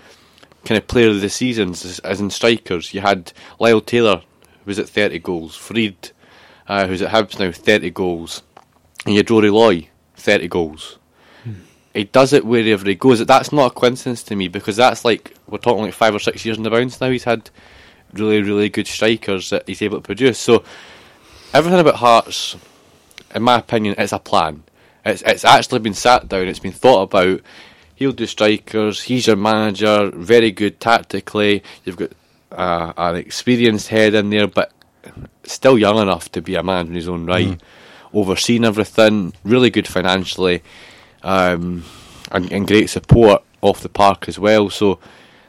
kind of player of the seasons as, as in strikers. You had Lyle Taylor, who was at thirty goals. Freed, Uh, who's at Hibs now, thirty goals. And you had Rory Loy, thirty goals. Mm. He does it wherever he goes. That's not a coincidence to me, because that's like, we're talking like five or six years in the bounce now. He's had really, really good strikers that he's able to produce. So everything about Hearts, in my opinion, it's a plan. It's it's actually been sat down, it's been thought about. He'll do strikers, he's your manager, very good tactically. You've got uh, an experienced head in there, but still young enough to be a man in his own right, mm. overseeing everything, really good financially, um, and, and great support off the park as well. So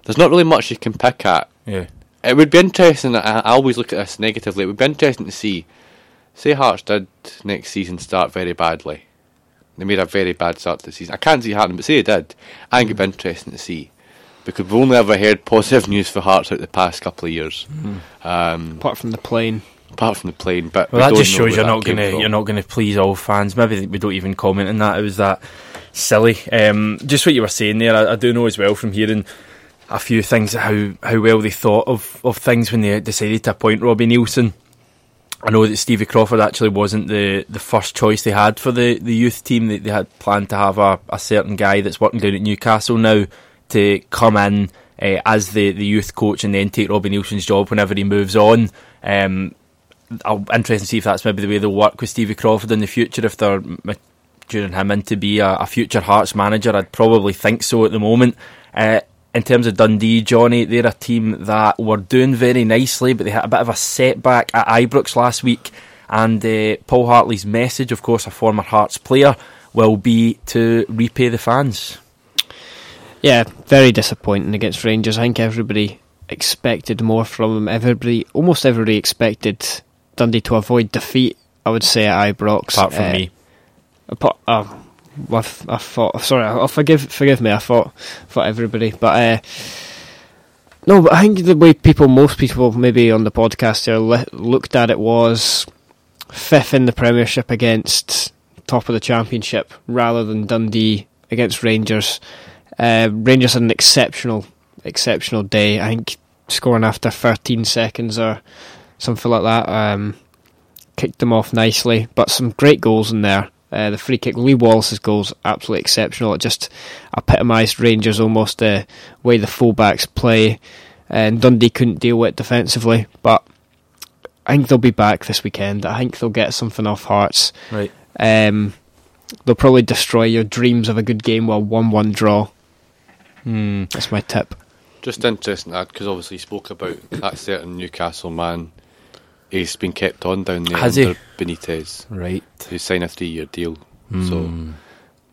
there's not really much you can pick at. Yeah, it would be interesting. I, I always look at this negatively. It would be interesting to see, say Hearts did next season start very badly. They made a very bad start to the season. I can't see it happening, but say they did. I think it'd be interesting to see, because we've only ever heard positive news for Hearts out the past couple of years. Mm. Um, apart from the plane. Apart from the plane, but well, we that just shows you're not gonna you're not gonna please all fans. Maybe we don't even comment on that. It was that silly. Um, just what you were saying there, I, I do know as well from hearing a few things how how well they thought of, of things when they decided to appoint Robbie Neilson. I know that Stevie Crawford actually wasn't the, the first choice they had for the, the youth team. They, they had planned to have a, a certain guy that's working down at Newcastle now to come in uh, as the, the youth coach and then take Robbie Neilson's job whenever he moves on. Um, I'll interested to see if that's maybe the way they'll work with Stevie Crawford in the future, if they're maturing him in to be a, a future Hearts manager. I'd probably think so at the moment. Uh, in terms of Dundee, Johnny, they're a team that were doing very nicely, but they had a bit of a setback at Ibrox last week, and uh, Paul Hartley's message, of course, a former Hearts player, will be to repay the fans. Yeah, very disappointing against Rangers. I think everybody expected more from them. Everybody, almost everybody expected Dundee to avoid defeat, I would say, at Ibrox. Apart from uh, me. Apart, uh, I, I thought, sorry, I, I forgive forgive me, I thought, thought everybody. But uh, no, but I think the way people, most people maybe on the podcast here li- looked at it was fifth in the Premiership against top of the Championship, rather than Dundee against Rangers. Uh, Rangers had an exceptional, exceptional day. I think scoring after thirteen seconds or something like that, um, kicked them off nicely. But some great goals in there. Uh, the free kick, Lee Wallace's goals, absolutely exceptional. It just epitomised Rangers almost, the uh, way the fullbacks play, and Dundee couldn't deal with it defensively. But I think they'll be back this weekend. I think they'll get something off Hearts. Right. Um, they'll probably destroy your dreams of a good game with a one-one draw. Mm, that's my tip. Just interesting that, because obviously he spoke about that certain Newcastle man. He's been kept on down there. Has under he? Benitez. Right. He signed a three-year deal. Mm. So,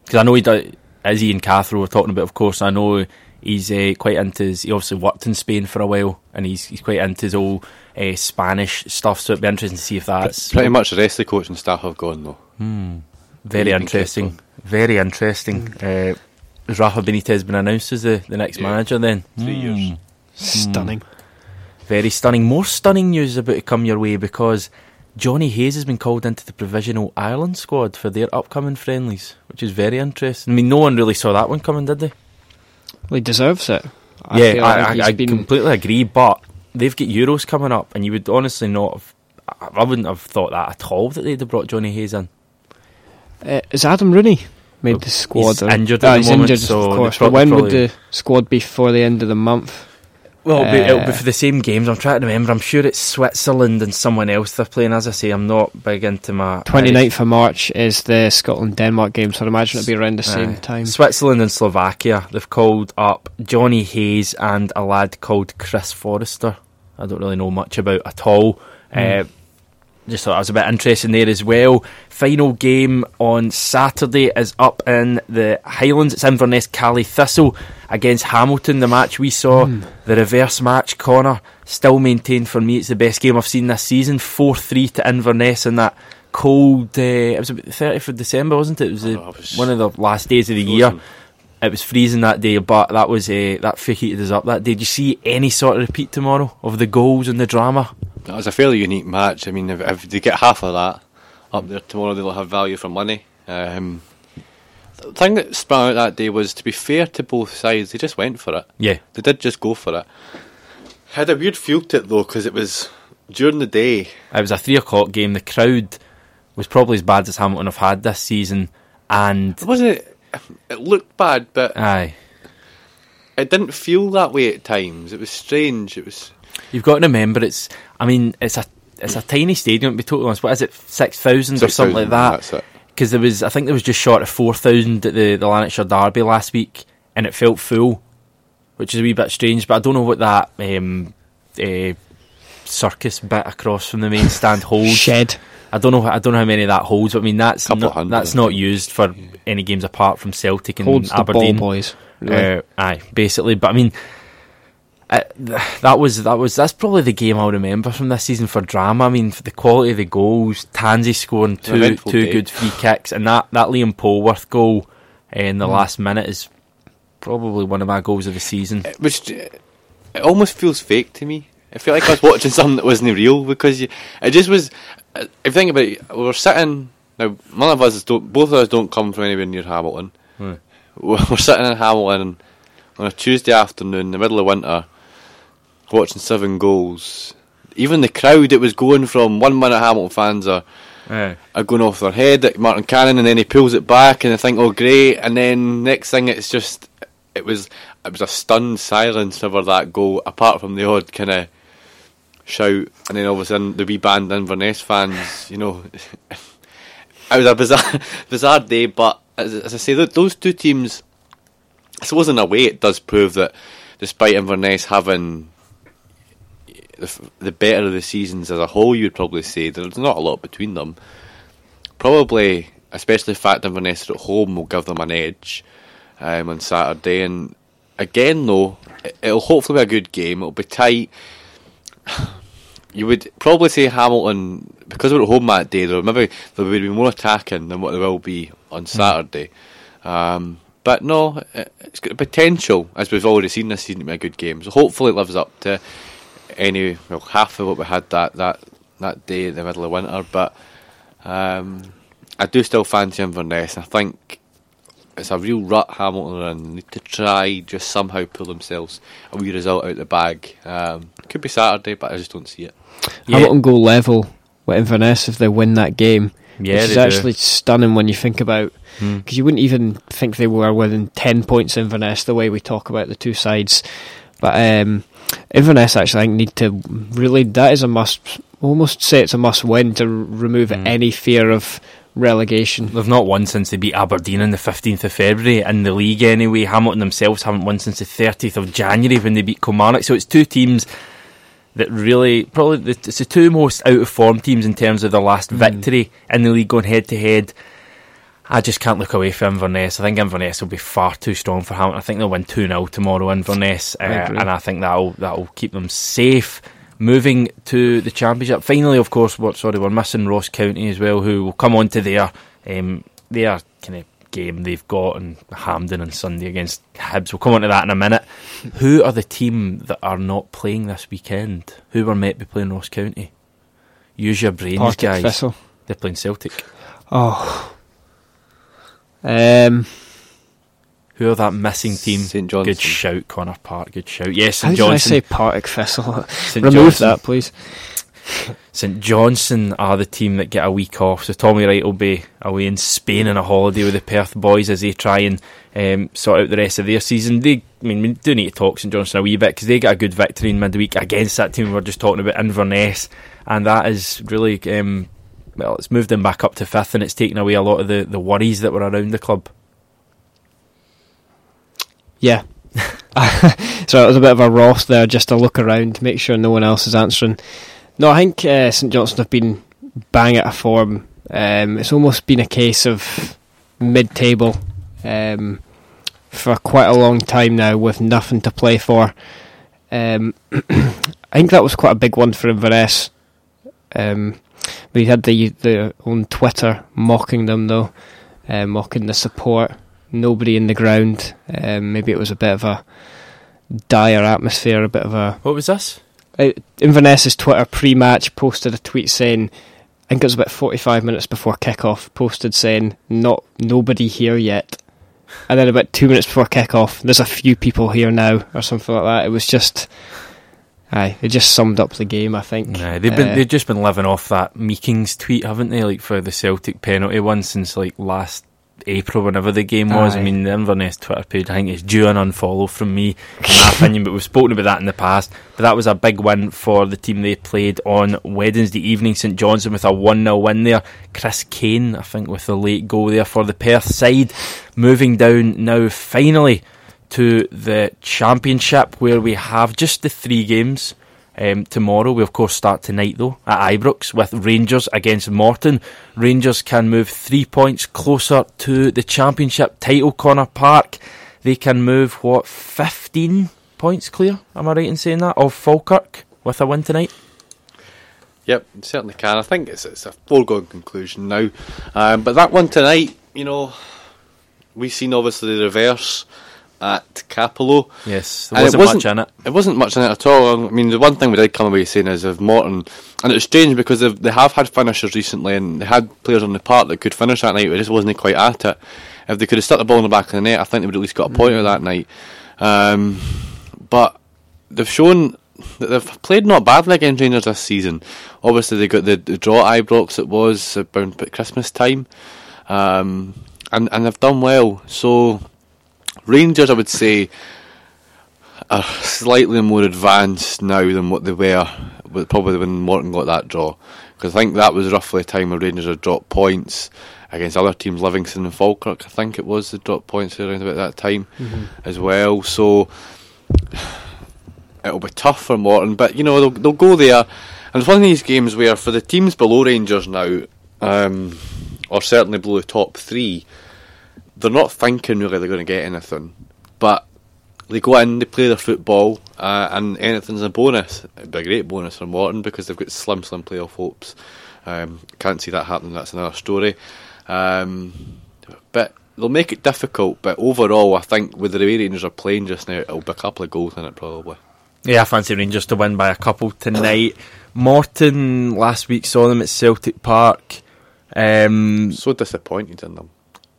because I know he does, Izzy and Cathro were talking about, of course, I know he's uh, quite into his, he obviously worked in Spain for a while, and he's he's quite into his old uh, Spanish stuff, so it'd be interesting to see if that's... P- pretty much the rest of the coaching staff have gone, though. Mm. Very, interesting. Very interesting. Very mm. interesting. Uh, Has Rafa Benitez been announced as the, the next yeah. manager then? Three mm. years. Stunning. Mm. Very stunning. More stunning news is about to come your way, because Johnny Hayes has been called into the provisional Ireland squad for their upcoming friendlies, which is very interesting. I mean, no one really saw that one coming, did they? Well, he deserves it. I yeah, like I, I been... completely agree, but they've got Euros coming up, and you would honestly not have... I wouldn't have thought that at all, that they'd have brought Johnny Hayes in. Uh, is Adam Rooney... made the squad. He's injured at oh, the he's moment, injured, so of course. But when would the squad be before the end of the month? Well, it'll be, uh, it'll be for the same games. I'm trying to remember. I'm sure it's Switzerland and someone else they're playing. As I say, I'm not big into my... twenty-ninth of March is the Scotland-Denmark game, so I imagine it'll be around the same uh, time. Switzerland and Slovakia. They've called up Johnny Hayes and a lad called Chris Forrester. I don't really know much about at all. Mm. Uh, Just thought I was a bit interesting there as well. Final game on Saturday is up in the Highlands. It's Inverness Cally Thistle against Hamilton, the match we saw. Mm. The reverse match, Connor, still maintained for me it's the best game I've seen this season. four three to Inverness in that cold... Uh, it was about the thirtieth of December, wasn't it? It was, uh, oh, was one of the last days of the frozen. year. It was freezing that day, but that was uh, that heated us up that day. Do you see any sort of repeat tomorrow of the goals and the drama? That was a fairly unique match. I mean, if, if they get half of that up there tomorrow, they'll have value for money. Um, the thing that sprang out that day was, to be fair to both sides, they just went for it. Yeah. They did just go for it. Had a weird feel to it, though, because it was during the day. It was a three o'clock game. The crowd was probably as bad as Hamilton have had this season. And it wasn't... It looked bad, but aye, it didn't feel that way at times. It was strange. It was. You've got to remember, it's. I mean, it's a it's a tiny stadium. To be totally honest, what is it, six thousand or something like that? That's it. Because there was, I think there was just short of four thousand at the, the Lanarkshire Derby last week, and it felt full, which is a wee bit strange. But I don't know what that um, uh, circus bit across from the main stand holds. Shed. I don't know. I don't know how many of that holds. But I mean, that's not, that's not used for yeah. any games apart from Celtic and holds Aberdeen. The ball boys, really. uh, aye, basically. But I mean, uh, that was that was that's probably the game I'll remember from this season for drama. I mean, for the quality of the goals, Tansy scoring two two day. good free kicks, and that, that Liam Polworth goal uh, in the mm. last minute is probably one of my goals of the season. It, was, it almost feels fake to me. I feel like I was watching something that wasn't real, because you, it just was. If you think about it, we were sitting now. One of us don't, both of us don't come from anywhere near Hamilton. Mm. We're sitting in Hamilton on a Tuesday afternoon, in the middle of winter, watching seven goals. Even the crowd, it was going from one minute Hamilton fans are, yeah. are going off their head at Martin Canning, and then he pulls it back, and they think, "Oh, great!" And then next thing, it's just it was it was a stunned silence over that goal, apart from the odd kind of shout, and then all of a sudden the wee band Inverness fans, you know. It was a bizarre bizarre day, but as, as I say, th- those two teams, I suppose in a way it does prove that despite Inverness having the, the better of the seasons as a whole, you'd probably say there's not a lot between them. Probably, especially the fact Inverness are at home, will give them an edge um, on Saturday. And again though, it, it'll hopefully be a good game, it'll be tight. You would probably say Hamilton, because we're at home that day, there maybe there would be more attacking than what there will be on Saturday. Mm. Um, but no, it's got potential, as we've already seen this season, to be a good game. So hopefully it lives up to any well half of what we had that that, that day in the middle of winter. But um, I do still fancy Inverness. I think it's a real rut Hamilton are in. They need to try just somehow pull themselves a wee result out of the bag. Um, could be Saturday, but I just don't see it. Yeah. Hamilton go level with Inverness if they win that game. Yeah, which is do. actually stunning when you think about, because mm. you wouldn't even think they were within ten points Inverness, the way we talk about the two sides. But um, Inverness actually I think need to really, that is a must, almost say it's a must win to remove mm. any fear of relegation. They've not won since they beat Aberdeen on the fifteenth of February in the league anyway. Hamilton themselves haven't won since the thirtieth of January when they beat Kilmarnock. So it's two teams that really, probably it's the two most out of form teams in terms of their last mm. victory in the league going head to head. I just can't look away from Inverness. I think Inverness will be far too strong for Hamilton. I think they'll win two nil tomorrow, Inverness, uh, I and I think that'll that'll keep them safe moving to the Championship. Finally, of course, we're, sorry, we're missing Ross County as well, who will come on to their um, their kind of game they've got in Hampden on Sunday against Hibs. We'll come on to that in a minute. Who are the team that are not playing this weekend? Who are meant to be playing Ross County? Use your brains, Partick guys. Thistle. They're playing Celtic. Oh. Um, who are that missing team? Saint John's. Good shout, Connor Park. Good shout. Yes, Saint Johnson. How did I say Partick Thistle? Remove that, please. Saint Johnson are the team that get a week off. So Tommy Wright will be away in Spain on a holiday with the Perth boys as they try and um, sort out the rest of their season. They, I mean, we do need to talk Saint Johnson a wee bit because they got a good victory in midweek against that team we were just talking about, Inverness, and that is really. Um, Well, it's moved them back up to fifth, and it's taken away a lot of the, the worries that were around the club. Yeah. So it was a bit of a Ross there, just to look around to make sure no one else is answering. No, I think uh, Saint Johnstone have been bang out of form. Um, it's almost been a case of mid-table um, for quite a long time now with nothing to play for. Um, I think that was quite a big one for Inverness. Um We had the, the on Twitter mocking them though, uh, mocking the support. Nobody in the ground. Um, maybe it was a bit of a dire atmosphere. A bit of a what was this? Uh, Inverness's Twitter pre-match posted a tweet saying, I think it was about forty-five minutes before kick-off. Posted saying, "Not nobody here yet." And then about two minutes before kick-off, there's a few people here now, or something like that. It was just. Aye, it just summed up the game, I think. Nah, they've been uh, they've just been living off that Meekings tweet, haven't they? Like for the Celtic penalty one since like last April, whenever the game was. Aye. I mean, the Inverness Twitter page, I think it's due an unfollow from me, in my opinion. But we've spoken about that in the past. But that was a big win for the team they played on Wednesday evening. Saint Johnstone with a one nil win there. Chris Kane, I think, with the late goal there for the Perth side, moving down now finally to the Championship, where we have just the three games um, tomorrow. We of course start tonight though at Ibrox with Rangers against Morton. Rangers can move three points closer to the Championship title. Connor Park, they can move what fifteen points clear, am I right in saying that, of Falkirk with a win tonight? Yep, certainly can. I think it's, it's a foregone conclusion now, um, but that one tonight, you know, we've seen obviously the reverse at Capello. Yes, there wasn't, it wasn't much in it. It wasn't much in it at all. I mean, the one thing we did come away saying is if Morton, and it's strange because they have had finishers recently and they had players on the park that could finish that night, but it just wasn't quite at it. If they could have stuck the ball in the back of the net, I think they would at least got a point out of that night. Um, but they've shown that they've played not badly against Rangers this season. Obviously, they got the, the draw at Ibrox, it was about Christmas time, um, and, and they've done well. So Rangers, I would say, are slightly more advanced now than what they were probably when Morton got that draw. Because I think that was roughly a time where Rangers had dropped points against other teams, Livingston and Falkirk, I think it was, they dropped points around about that time mm-hmm. as well. So it'll be tough for Morton, but you know, they'll, they'll go there. And it's one of these games where for the teams below Rangers now, um, or certainly below the top three, they're not thinking really they're going to get anything, but they go in, they play their football, uh, and anything's a bonus. It'd be a great bonus for Morton because they've got slim, slim playoff hopes. Um, can't see that happening, that's another story. Um, but they'll make it difficult, but overall, I think with the way Rangers are playing just now, it'll be a couple of goals in it probably. Yeah, I fancy Rangers to win by a couple tonight. Morton, last week saw them at Celtic Park. Um, so disappointed in them.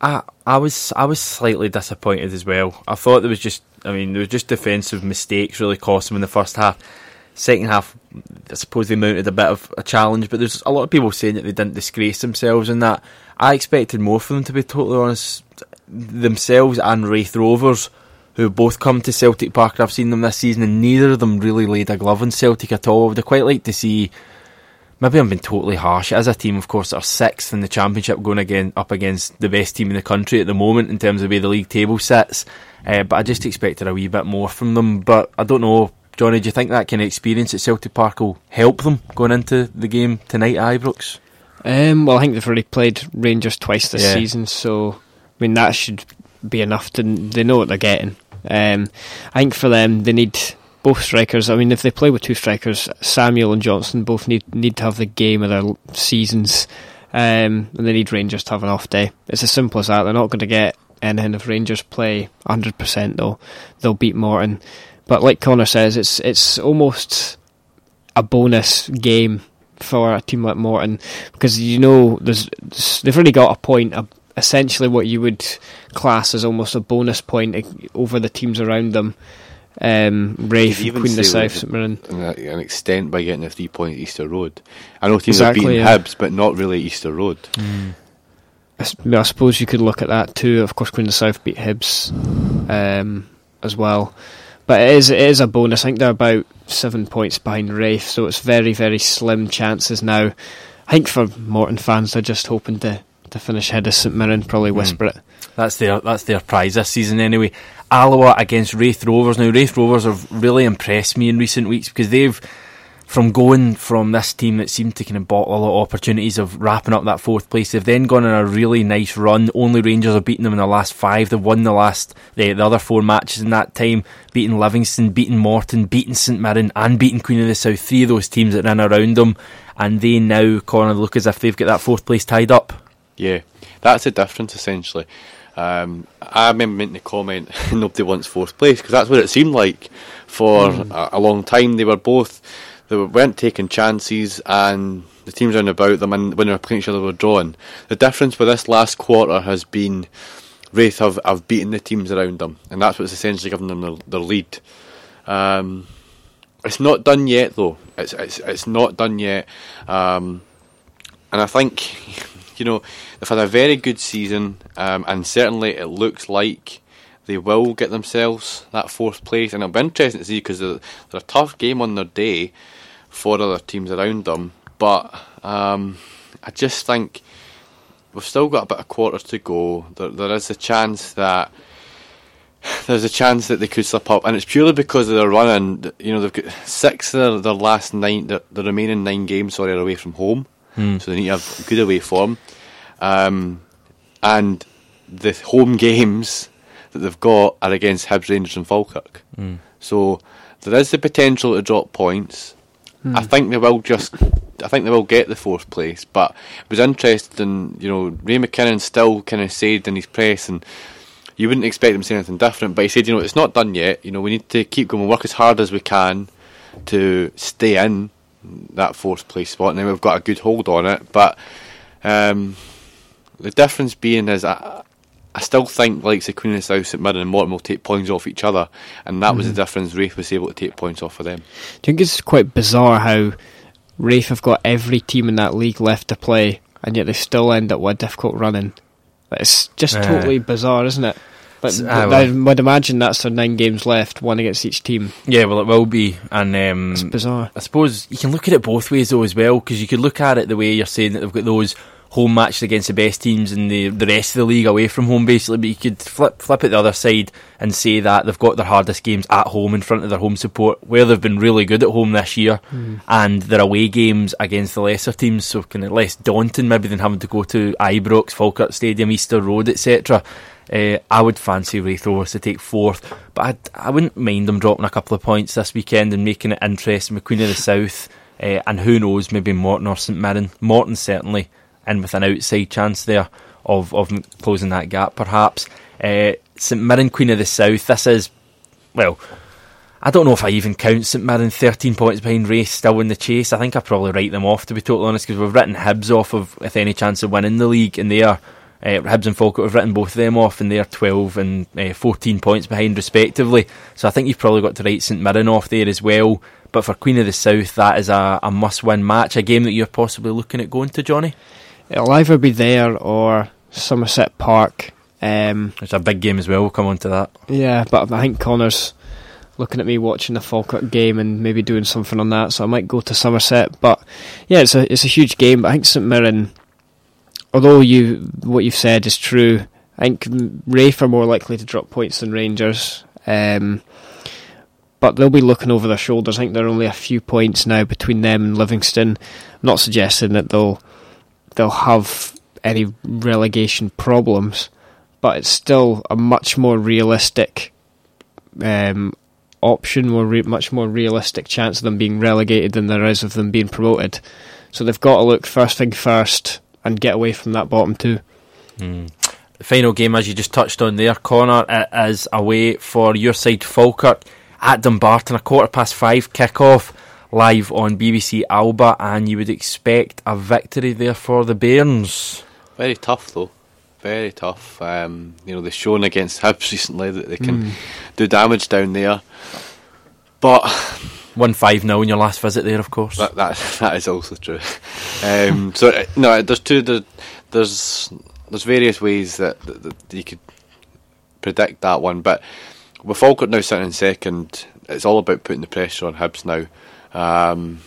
I, I was I was slightly disappointed as well. I thought there was just I mean there was just defensive mistakes really cost them in the first half. Second half, I suppose they mounted a bit of a challenge, but there's a lot of people saying that they didn't disgrace themselves in that. I expected more from them, to be totally honest. Themselves and Wraith Rovers, who both come to Celtic Park, and I've seen them this season, and neither of them really laid a glove on Celtic at all. I'd quite like to see maybe I'm being totally harsh. It is a team, of course, that are sixth in the Championship, going again up against the best team in the country at the moment in terms of the way the league table sits. Uh, but I just expected a wee bit more from them. But I don't know, Johnny, do you think that kind of experience at Celtic Park will help them going into the game tonight at Ibrox? Um, well, I think they've already played Rangers twice this yeah. season, so I mean that should be enough. To, they know what they're getting. Um, I think for them, they need both strikers. I mean, if they play with two strikers, Samuel and Johnson both need need to have the game of their seasons, um, and they need Rangers to have an off day. It's as simple as that. They're not going to get anything if Rangers play one hundred percent, though. They'll beat Morton. But like Connor says, it's it's almost a bonus game for a team like Morton, because you know there's they've really got a point, a, essentially what you would class as almost a bonus point over the teams around them. Um, Rafe, Queen of the South, St Mirren, an extent by getting a three point at Easter Road. I know teams exactly, have beaten yeah. Hibs, but not really Easter Road. Mm. I, I suppose you could look at that too. Of course, Queen of the South beat Hibs um, as well. But it is, it is a bonus. I think they're about seven points behind Rafe, so it's very, very slim chances now. I think for Morton fans, they're just hoping to, to finish ahead of St Mirren, probably whisper mm. it. That's their that's their prize this season anyway. Alloa against Raith Rovers. Now, Raith Rovers have really impressed me in recent weeks, because they've, from going from this team that seemed to kind of bottle a lot of opportunities of wrapping up that fourth place, they've then gone on a really nice run. Only Rangers have beaten them in the last five. They've won the last the, the other four matches in that time, beating Livingston, beating Morton, beating St Mirren and beating Queen of the South. Three of those teams that ran around them, and they now, Connor, look as if they've got that fourth place tied up. Yeah, that's the difference essentially. Um, I remember making the comment, nobody wants fourth place, because that's what it seemed like for mm. a, a long time. They were both. They weren't taking chances, and the teams round about them, and when they were playing each other, were drawn. The difference with this last quarter has been Wraith have, have beaten the teams around them, and that's what's essentially given them their, their lead. Um, it's not done yet, though. It's it's it's not done yet, um, and I think you know they've had a very good season, um, and certainly it looks like they will get themselves that fourth place, and it'll be interesting to see, because they're, they're a tough game on their day for other teams around them, but um, I just think we've still got about a quarter to go. There, there is a chance that there's a chance that they could slip up, and it's purely because of their running. You know, they've got six of their, their last nine, the remaining nine games, sorry, are away from home, hmm. so they need to have good away form, um, and the home games that they've got are against Hibs, Rangers, and Falkirk. Hmm. So there is the potential to drop points. Hmm. I think they will just. I think they will get the fourth place. But it was interesting. You know, Ray McKinnon still kind of said in his press, and you wouldn't expect him to say anything different. But he said, you know, it's not done yet. You know, we need to keep going, work as hard as we can to stay in that fourth place spot, and then we've got a good hold on it. But um, the difference being is, I, I still think like the Queen of the South, St Mirren and Morton will take points off each other, and that mm-hmm. was the difference. Raith was able to take points off of them. Do you think it's quite bizarre how Raith have got every team in that league left to play, and yet they still end up with a difficult run-in? It's just uh, totally bizarre, isn't it? But I, I would imagine that's their nine games left, one against each team. Yeah, well, it will be, and um, it's bizarre. I suppose you can look at it both ways though as well, because you could look at it the way you're saying that they've got those home matches against the best teams and the the rest of the league away from home, basically. But you could flip flip it the other side and say that they've got their hardest games at home in front of their home support, where they've been really good at home this year, mm. and their away games against the lesser teams, so kind of less daunting maybe than having to go to Ibrox, Falkirk Stadium, Easter Road, et cetera. Uh, I would fancy Raith Rovers to take fourth, but I'd, I wouldn't mind them dropping a couple of points this weekend and making it interesting with Queen of the South, uh, and who knows, maybe Morton or St Mirren. Morton certainly in with an outside chance there of, of closing that gap, perhaps. Uh, St Mirren, Queen of the South, this is, well, I don't know if I even count St Mirren, thirteen points behind Raith, still in the chase. I think I probably write them off, to be totally honest, because we've written Hibs off of with any chance of winning the league, and they are, uh, Hibs and Falkirk, we've written both of them off, and they are twelve and uh, fourteen points behind, respectively. So I think you've probably got to write St Mirren off there as well. But for Queen of the South, that is a, a must-win match, a game that you're possibly looking at going to, Johnny? It'll either be there or Somerset Park. Um, it's a big game as well, we'll come on to that. Yeah, but I think Connor's looking at me watching the Falkirk game and maybe doing something on that, so I might go to Somerset. But yeah, it's a it's a huge game. But I think St Mirren, although you what you've said is true, I think Rafe are more likely to drop points than Rangers, um, but they'll be looking over their shoulders. I think there are only a few points now between them and Livingston. I'm not suggesting that they'll they'll have any relegation problems, but it's still a much more realistic um, option, more re- much more realistic chance of them being relegated than there is of them being promoted. So they've got to look first thing first and get away from that bottom two. Mm. The final game, as you just touched on there, Connor, is away for your side Falkirk at Dumbarton, a quarter past five kick-off, live on B B C Alba, and you would expect a victory there for the Bairns. Very tough though, very tough. Um, you know, they've shown against Hibs recently that they can mm. do damage down there. But won five nil in your last visit there, of course. That that, that is also true. Um, so no, there's two. There, there's There's various ways that, that, that you could predict that one, but with Falkirk now sitting in second, it's all about putting the pressure on Hibs now. Um,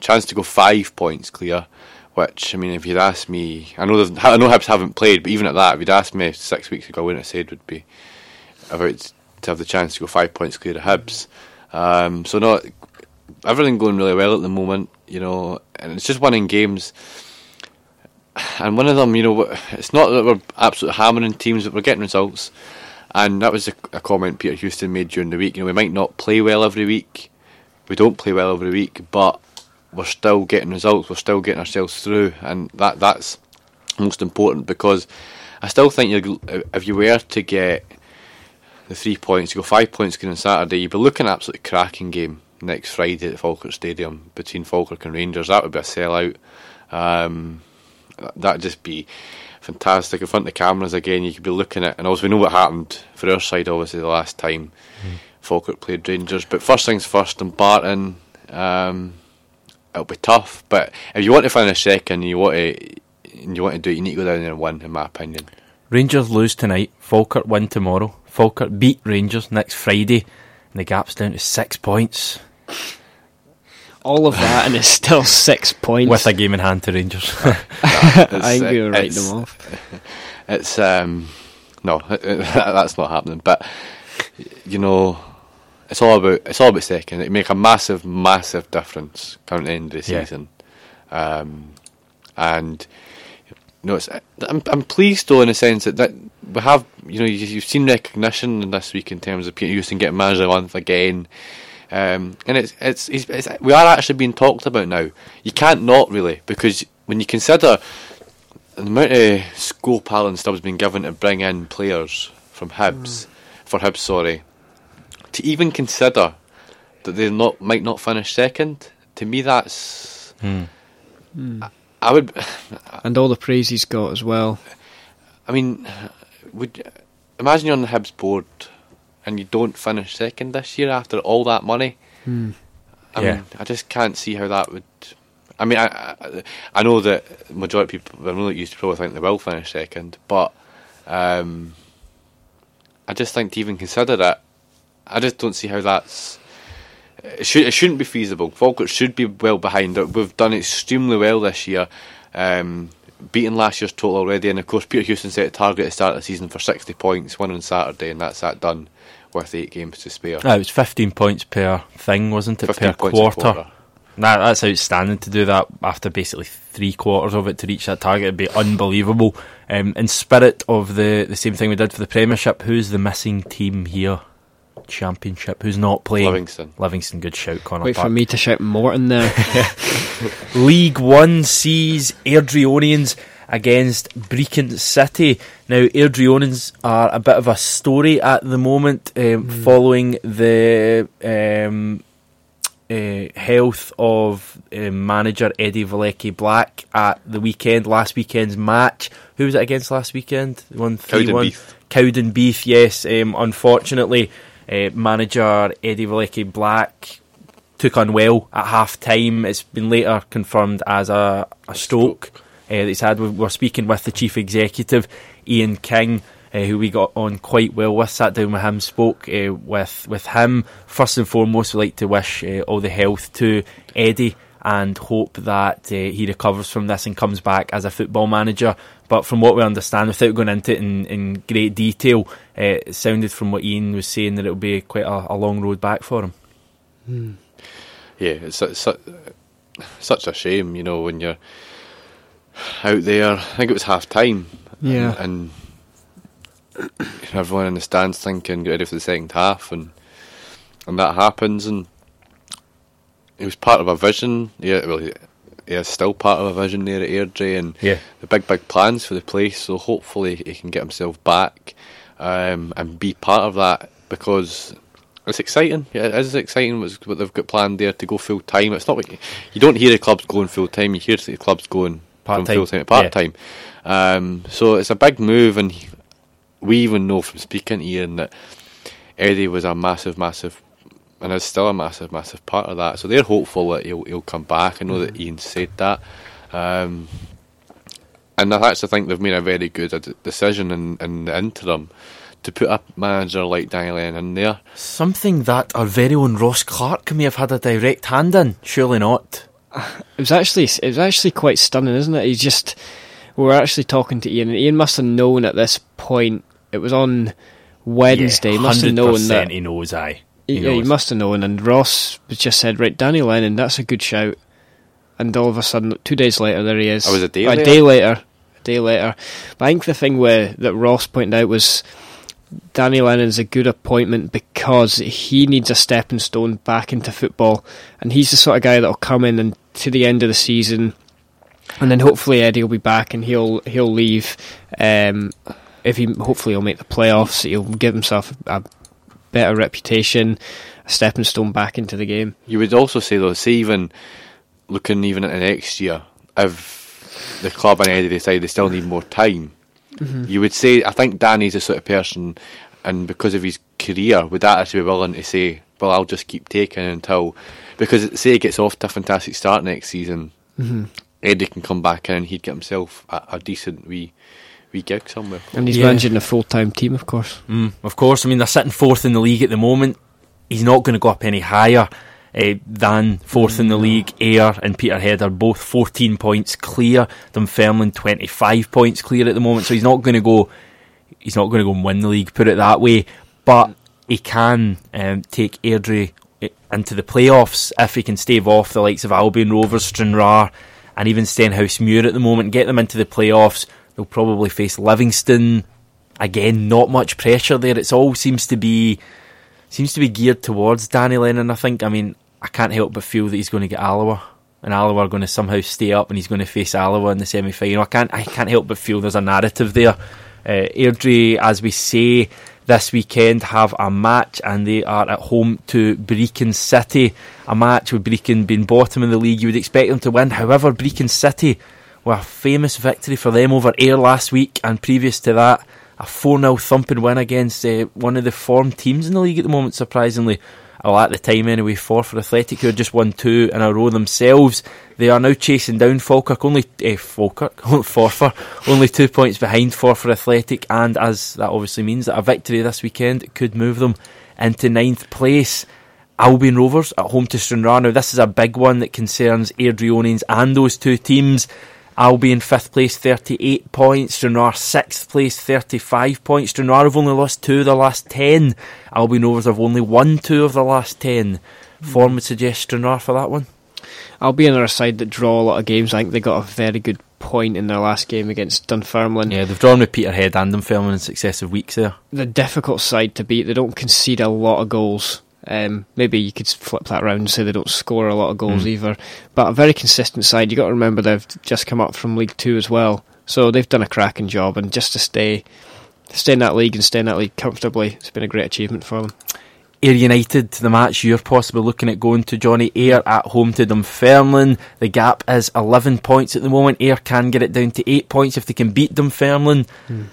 chance to go five points clear, which, I mean, if you'd asked me, I know I know Hibs haven't played, but even at that, if you'd asked me six weeks ago, I wouldn't have said would be about to have the chance to go five points clear to Hibs. Um, so no, everything going really well at the moment, you know, and it's just winning games. And one of them, you know, it's not that we're absolutely hammering teams, but we're getting results. And that was a, a comment Peter Houston made during the week. You know, we might not play well every week, we don't play well every week, but we're still getting results, we're still getting ourselves through, and that that's most important, because I still think you're, if you were to get the three points, you go five points on Saturday, you'd be looking at an absolutely cracking game next Friday at Falkirk Stadium between Falkirk and Rangers. That would be a sellout. Um... That'd just be fantastic in front of the cameras again. You could be looking at, and also we know what happened for our side, obviously, the last time mm. Falkirk played Rangers. But first things first, Dumbarton, um, it'll be tough. But if you want to finish second, and you want to, and you want to do it, you need to go down there and win, in my opinion. Rangers lose tonight, Falkirk win tomorrow, Falkirk beat Rangers next Friday, and the gap's down to six points. All of that, and it's still six points with a game in hand to Rangers. I think we were writing them off. It's um, no, it, it, that's not happening. But you know, it's all about it's all about second. It make a massive, massive difference come the end of the yeah. season. Um, and you know, it's, I'm I'm pleased though in a sense that, that we have, you know, you, you've seen recognition this week in terms of Peter Houston getting manager of the month again. Um, and it's, it's it's it's we are actually being talked about now. You can't not really, because when you consider the amount of scope Alan Stubbs been given to bring in players from Hibs mm. for Hibs, sorry, to even consider that they not might not finish second, to me that's mm. I, I would and all the praise he's got as well. I mean, would imagine you're on the Hibs board and you don't finish second this year after all that money. Mm. I yeah. mean, I just can't see how that would. I mean, I I, I know that the majority of people, I'm not used to probably think they will finish second, but um, I just think to even consider that, I just don't see how that's. It, should, it shouldn't be feasible. Falkirk should be well behind it. We've done extremely well this year, um, beaten last year's total already, and of course, Peter Houston set a target at the start of the season for sixty points, one on Saturday, and that's that done. Worth eight games to spare. No, it was fifteen points per thing, wasn't it? Per quarter. quarter. Nah, that's outstanding to do that after basically three quarters of it to reach that target. It'd be unbelievable. Um, in spirit of the, the same thing we did for the Premiership, who's the missing team here? Championship. Who's not playing? Livingston. Livingston. Good shout, Connor. Wait Park. For me to shout Morton there. League One sees Airdrieonians against Brecon City. Now, Airdrieonians are a bit of a story at the moment, um, mm. following the um, uh, health of uh, manager Eddie Vilecki-Black at the weekend, last weekend's match. Who was it against last weekend? One three one. Cowdenbeath, yes. Um, unfortunately, uh, manager Eddie Vilecki-Black took unwell at half-time. It's been later confirmed as a, a stroke. stroke. Uh, that he's had. We're speaking with the chief executive, Ian King, uh, who we got on quite well with, sat down with him, spoke uh, with, with him. First and foremost, we'd like to wish uh, all the health to Eddie and hope that uh, he recovers from this and comes back as a football manager. But from what we understand, without going into it in, in great detail, uh, it sounded from what Ian was saying that it'll be quite a, a long road back for him. Mm. Yeah, it's, it's such a shame, you know, when you're out there. I think it was half time. Yeah. And, and everyone in the stands thinking, get ready for the second half, and and that happens. And it was part of a vision. Yeah, well, yeah, still part of a vision there at Airdrie, and yeah, the big, big plans for the place. So hopefully he can get himself back um, and be part of that, because it's exciting. Yeah, it is exciting what they've got planned there to go full time. It's not what you, you don't hear the clubs going full time. You hear the clubs going part time, full time to part time. Yeah. Um, so it's a big move, and we even know from speaking to Ian that Eddie was a massive, massive, and is still a massive, massive part of that. So they're hopeful that he'll he'll come back. I know that Ian said that, um, and I actually think they've made a very good decision in, in the interim to put a manager like Deila in there. Something that our very own Ross Clark may have had a direct hand in. Surely not. It was actually it was actually quite stunning, isn't it? He just we were actually talking to Ian, and Ian must have known at this point. It was on Wednesday. Yeah, one hundred percent must have known that he knows. Aye. He, he, knows. he must have known. And Ross just said, "Right, Danny Lennon, that's a good shout." And all of a sudden, two days later, there he is. Oh, was a day later. A day later. A day later. But I think the thing where that Ross pointed out was, Danny Lennon's a good appointment because he needs a stepping stone back into football, and he's the sort of guy that'll come in and to the end of the season, and then hopefully Eddie will be back and he'll he'll leave. Um, if he hopefully he'll make the playoffs, he'll give himself a better reputation, a stepping stone back into the game. You would also say though, say even looking even at the next year, if the club and Eddie decide they still need more time. Mm-hmm. You would say, I think Danny's the sort of person, and because of his career, would that actually be willing to say, well, I'll just keep taking until, because say he gets off to a fantastic start next season, mm-hmm, Eddie can come back in and he'd get himself a, a decent wee wee gig somewhere. And he's yeah. managing a full-time team, of course. Mm, of course, I mean, they're sitting fourth in the league at the moment. He's not going to go up any higher Uh, than fourth in the league. Ayr and Peterhead are both fourteen points clear. Dunfermline twenty-five points clear at the moment. So he's not going to go. He's not going to go and win the league, put it that way. But he can um, take Airdrie into the playoffs if he can stave off the likes of Albion Rovers, Stranraer, and even Stenhousemuir at the moment. Get them into the playoffs. They'll probably face Livingston again. Not much pressure there. It all seems to be. Seems to be geared towards Danny Lennon, I think. I mean, I can't help but feel that he's going to get Alloa, and Alloa are going to somehow stay up, and he's going to face Alloa in the semi-final. I can't, I can't help but feel there's a narrative there. Uh, Airdrie, as we say, this weekend have a match, and they are at home to Brechin City. A match with Brechin being bottom in the league, you would expect them to win. However, Brechin City were a famous victory for them over Ayr last week, and previous to that, a four nil thumping win against uh, one of the form teams in the league at the moment, surprisingly. Well, at the time anyway, Forfar Athletic, who had just won two in a row themselves. They are now chasing down Falkirk, only eh, Falkirk, Forfar, only two points behind Forfar Athletic, and as that obviously means that a victory this weekend could move them into ninth place. Albion Rovers at home to Stranraer. Now, this is a big one that concerns Airdrieonians and those two teams. Albion fifth place, thirty-eight points. Stranraer sixth place, thirty-five points. Stranraer have only lost two of the last ten. Albion Rovers have only won two of the last ten. Form would suggest Stranraer for that one. Albion are a side that draw a lot of games. I think they got a very good point in their last game against Dunfermline. Yeah, they've drawn with Peterhead and Dunfermline in successive weeks there. They're a difficult side to beat. They don't concede a lot of goals. Um, maybe you could flip that around and say they don't score a lot of goals mm. either, but a very consistent side. You've got to remember they've just come up from League Two as well, so they've done a cracking job, and just to stay stay in that league and stay in that league comfortably, it's been a great achievement for them. Ayr United, the match you're possibly looking at going to, Johnny. Ayr at home to Dunfermline. The gap is eleven points at the moment. Ayr can get it down to eight points if they can beat Dunfermline. mm.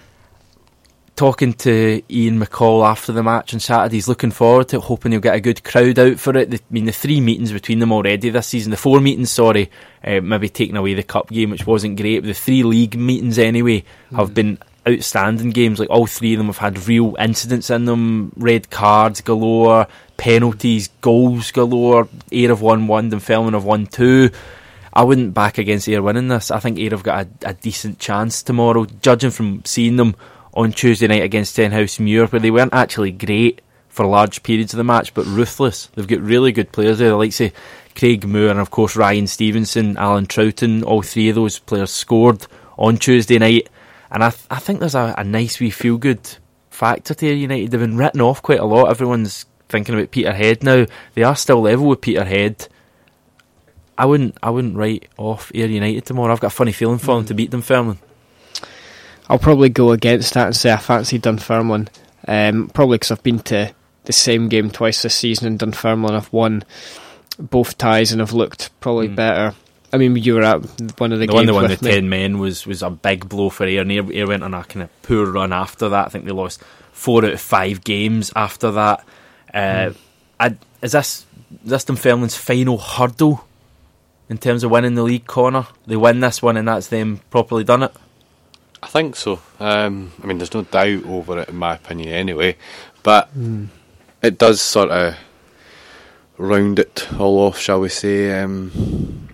Talking to Ian McCall after the match on Saturday, he's looking forward to it, hoping he'll get a good crowd out for it. The, I mean, the three meetings between them already this season, the four meetings, sorry, uh, maybe taking away the cup game, which wasn't great, but the three league meetings anyway, mm. have been outstanding games. Like, all three of them have had real incidents in them, red cards galore, penalties, goals galore. Ayr have won one, Dunfermline have won two. I wouldn't back against Ayr winning this. I think Ayr have got a, a decent chance tomorrow, judging from seeing them on Tuesday night against Tenhousemuir, where they weren't actually great for large periods of the match, but ruthless. They've got really good players there. I like to say Craig Moore and, of course, Ryan Stevenson, Alan Troughton, all three of those players scored on Tuesday night. And I, th- I think there's a, a nice wee feel-good factor to United. They've been written off quite a lot. Everyone's thinking about Peterhead now. They are still level with Peterhead. I wouldn't I wouldn't write off Ayr United tomorrow. I've got a funny feeling for them to beat Dunfermline. I'll probably go against that and say I fancy Dunfermline. Um, probably because I've been to the same game twice this season in Dunfermline. I've won both ties and I've looked probably mm. better. I mean, you were at one of the, the games with me. The one that won the ten men was, was a big blow for Ayr. And Ayr, Ayr went on a kind of poor run after that. I think they lost four out of five games after that. Uh, mm. I, is this, is this Dunfermline's final hurdle in terms of winning the league, Connor? They win this one and that's them properly done it? I think so. Um, I mean, there's no doubt over it in my opinion anyway. But mm. it does sort of round it all off, shall we say. Um...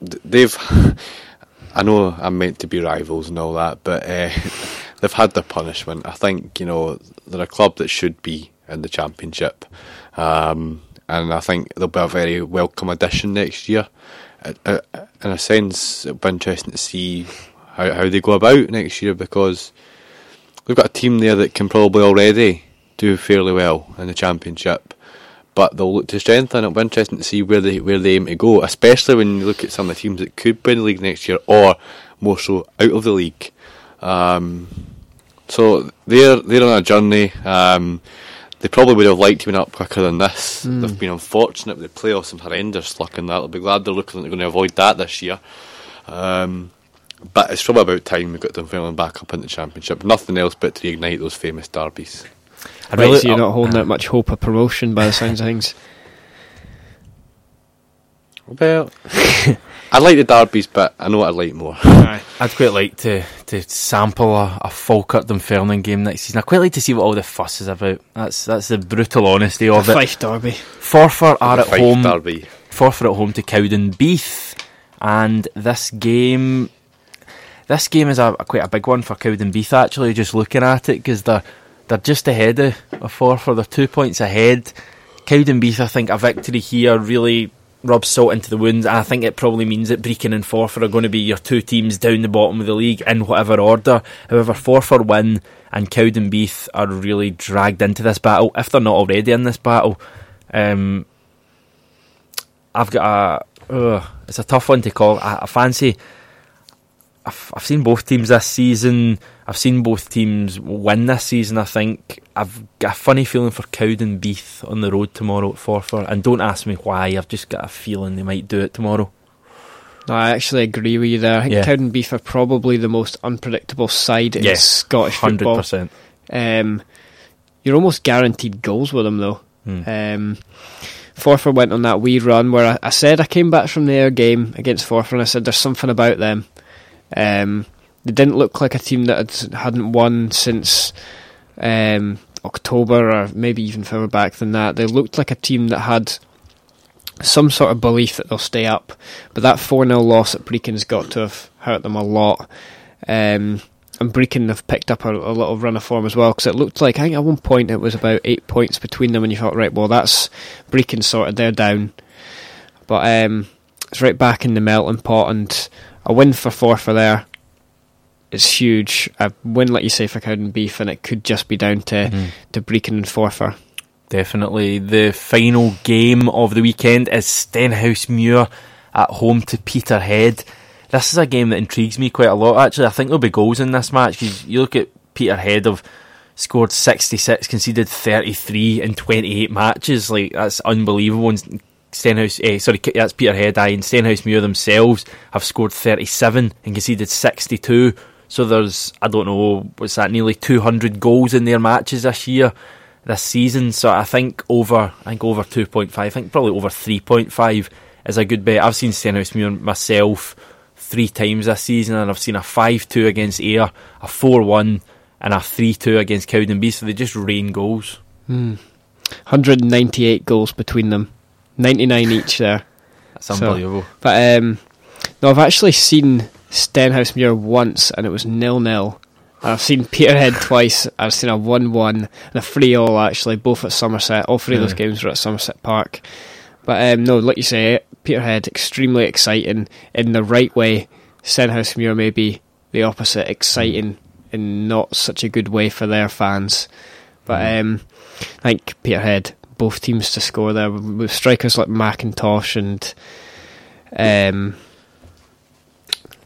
They've, I know I'm meant to be rivals and all that, but uh, they've had their punishment. I think, you know, they're a club that should be in the Championship, um, and I think they'll be a very welcome addition next year. Uh, in a sense, it'll be interesting to see how, how they go about next year, because we've got a team there that can probably already do fairly well in the Championship. But they'll look to strengthen. It'll be interesting to see where they where they aim to go, especially when you look at some of the teams that could win the league next year, or more so out of the league. Um, so they're they're on a journey. Um, they probably would have liked to win up quicker than this. Mm. They've been unfortunate with the playoffs and horrendous luck in that. They'll be glad they're looking like they're going to avoid that this year. Um, but it's probably about time we got them feeling back up in the Championship. Nothing else but to reignite those famous derbies. I right, really, so you're um, not holding out much hope of promotion by the sounds of things. Well, I like the derbies, but I know what I like more. Right. I'd quite like to, to sample a, a Falkirk Dunfermline game next season. I'd quite like to see what all the fuss is about. That's that's the brutal honesty of the it. Fife derby. Forfar are at home. Derby. Forfar at home to Cowdenbeath, and this game, this game is a, a quite a big one for Cowdenbeath. Actually, just looking at it, because they're. They're just ahead of, of Forfar. They're two points ahead. Cowdenbeath, I think, a victory here really rubs salt into the wounds. And I think it probably means that Brechin and Forfar are going to be your two teams down the bottom of the league in whatever order. However, Forfar win and Cowdenbeath are really dragged into this battle, if they're not already in this battle. Um, I've got a... Uh, it's a tough one to call. I, I fancy... I've, I've seen both teams this season. I've seen both teams win this season, I think. I've got a funny feeling for Cowdenbeath on the road tomorrow at Forfar. And don't ask me why. I've just got a feeling they might do it tomorrow. No, I actually agree with you there. I think yeah. Cowdenbeath are probably the most unpredictable side yes, in Scottish one hundred percent. Football. Um, you're almost guaranteed goals with them, though. Mm. Um, Forfar went on that wee run where I, I said I came back from the Ayr game against Forfar and I said there's something about them. Um, they didn't look like a team that had, hadn't won since um, October, or maybe even further back than that. They looked like a team that had some sort of belief that they'll stay up, but that four nil loss at Brechin's got to have hurt them a lot. Um, and Brechin have picked up a, a little run of form as well, because it looked like, I think at one point it was about eight points between them, and you thought, right, well, that's Brechin sorted, they're down. But um, it's right back in the melting pot, and a win for Forfar there is huge. A win, like you say, for Cowdenbeath, and it could just be down to, mm. to Brechin and Forfar. Definitely. The final game of the weekend is Stenhousemuir at home to Peterhead. This is a game that intrigues me quite a lot, actually. I think there'll be goals in this match, because you look at Peterhead, have scored sixty-six, conceded thirty-three in twenty-eight matches. Like, that's unbelievable. And Stenhouse, eh, sorry, that's Peterhead, aye, and Stenhousemuir themselves have scored thirty-seven and conceded sixty-two. So there's, I don't know, what's that, nearly two hundred goals in their matches this year, this season. So I think over, I think over two point five, I think probably over three point five is a good bet. I've seen Stenhousemuir myself three times this season, and I've seen a five two against Ayr, a four one and a three two against Cowdenbeath, so they just rain goals. Mm. one hundred ninety-eight goals between them, ninety-nine each there. That's unbelievable. So, but um, no, I've actually seen Stenhousemuir once and it was nil nil. And I've seen Peterhead twice. I've seen a one one and a three all, actually, both at Somerset. All three mm. of those games were at Somerset Park. But um, no, like you say, Peterhead extremely exciting in the right way. Stenhousemuir maybe the opposite, exciting in not such a good way for their fans. But mm. um, I think Peterhead, both teams to score there with strikers like McIntosh and um.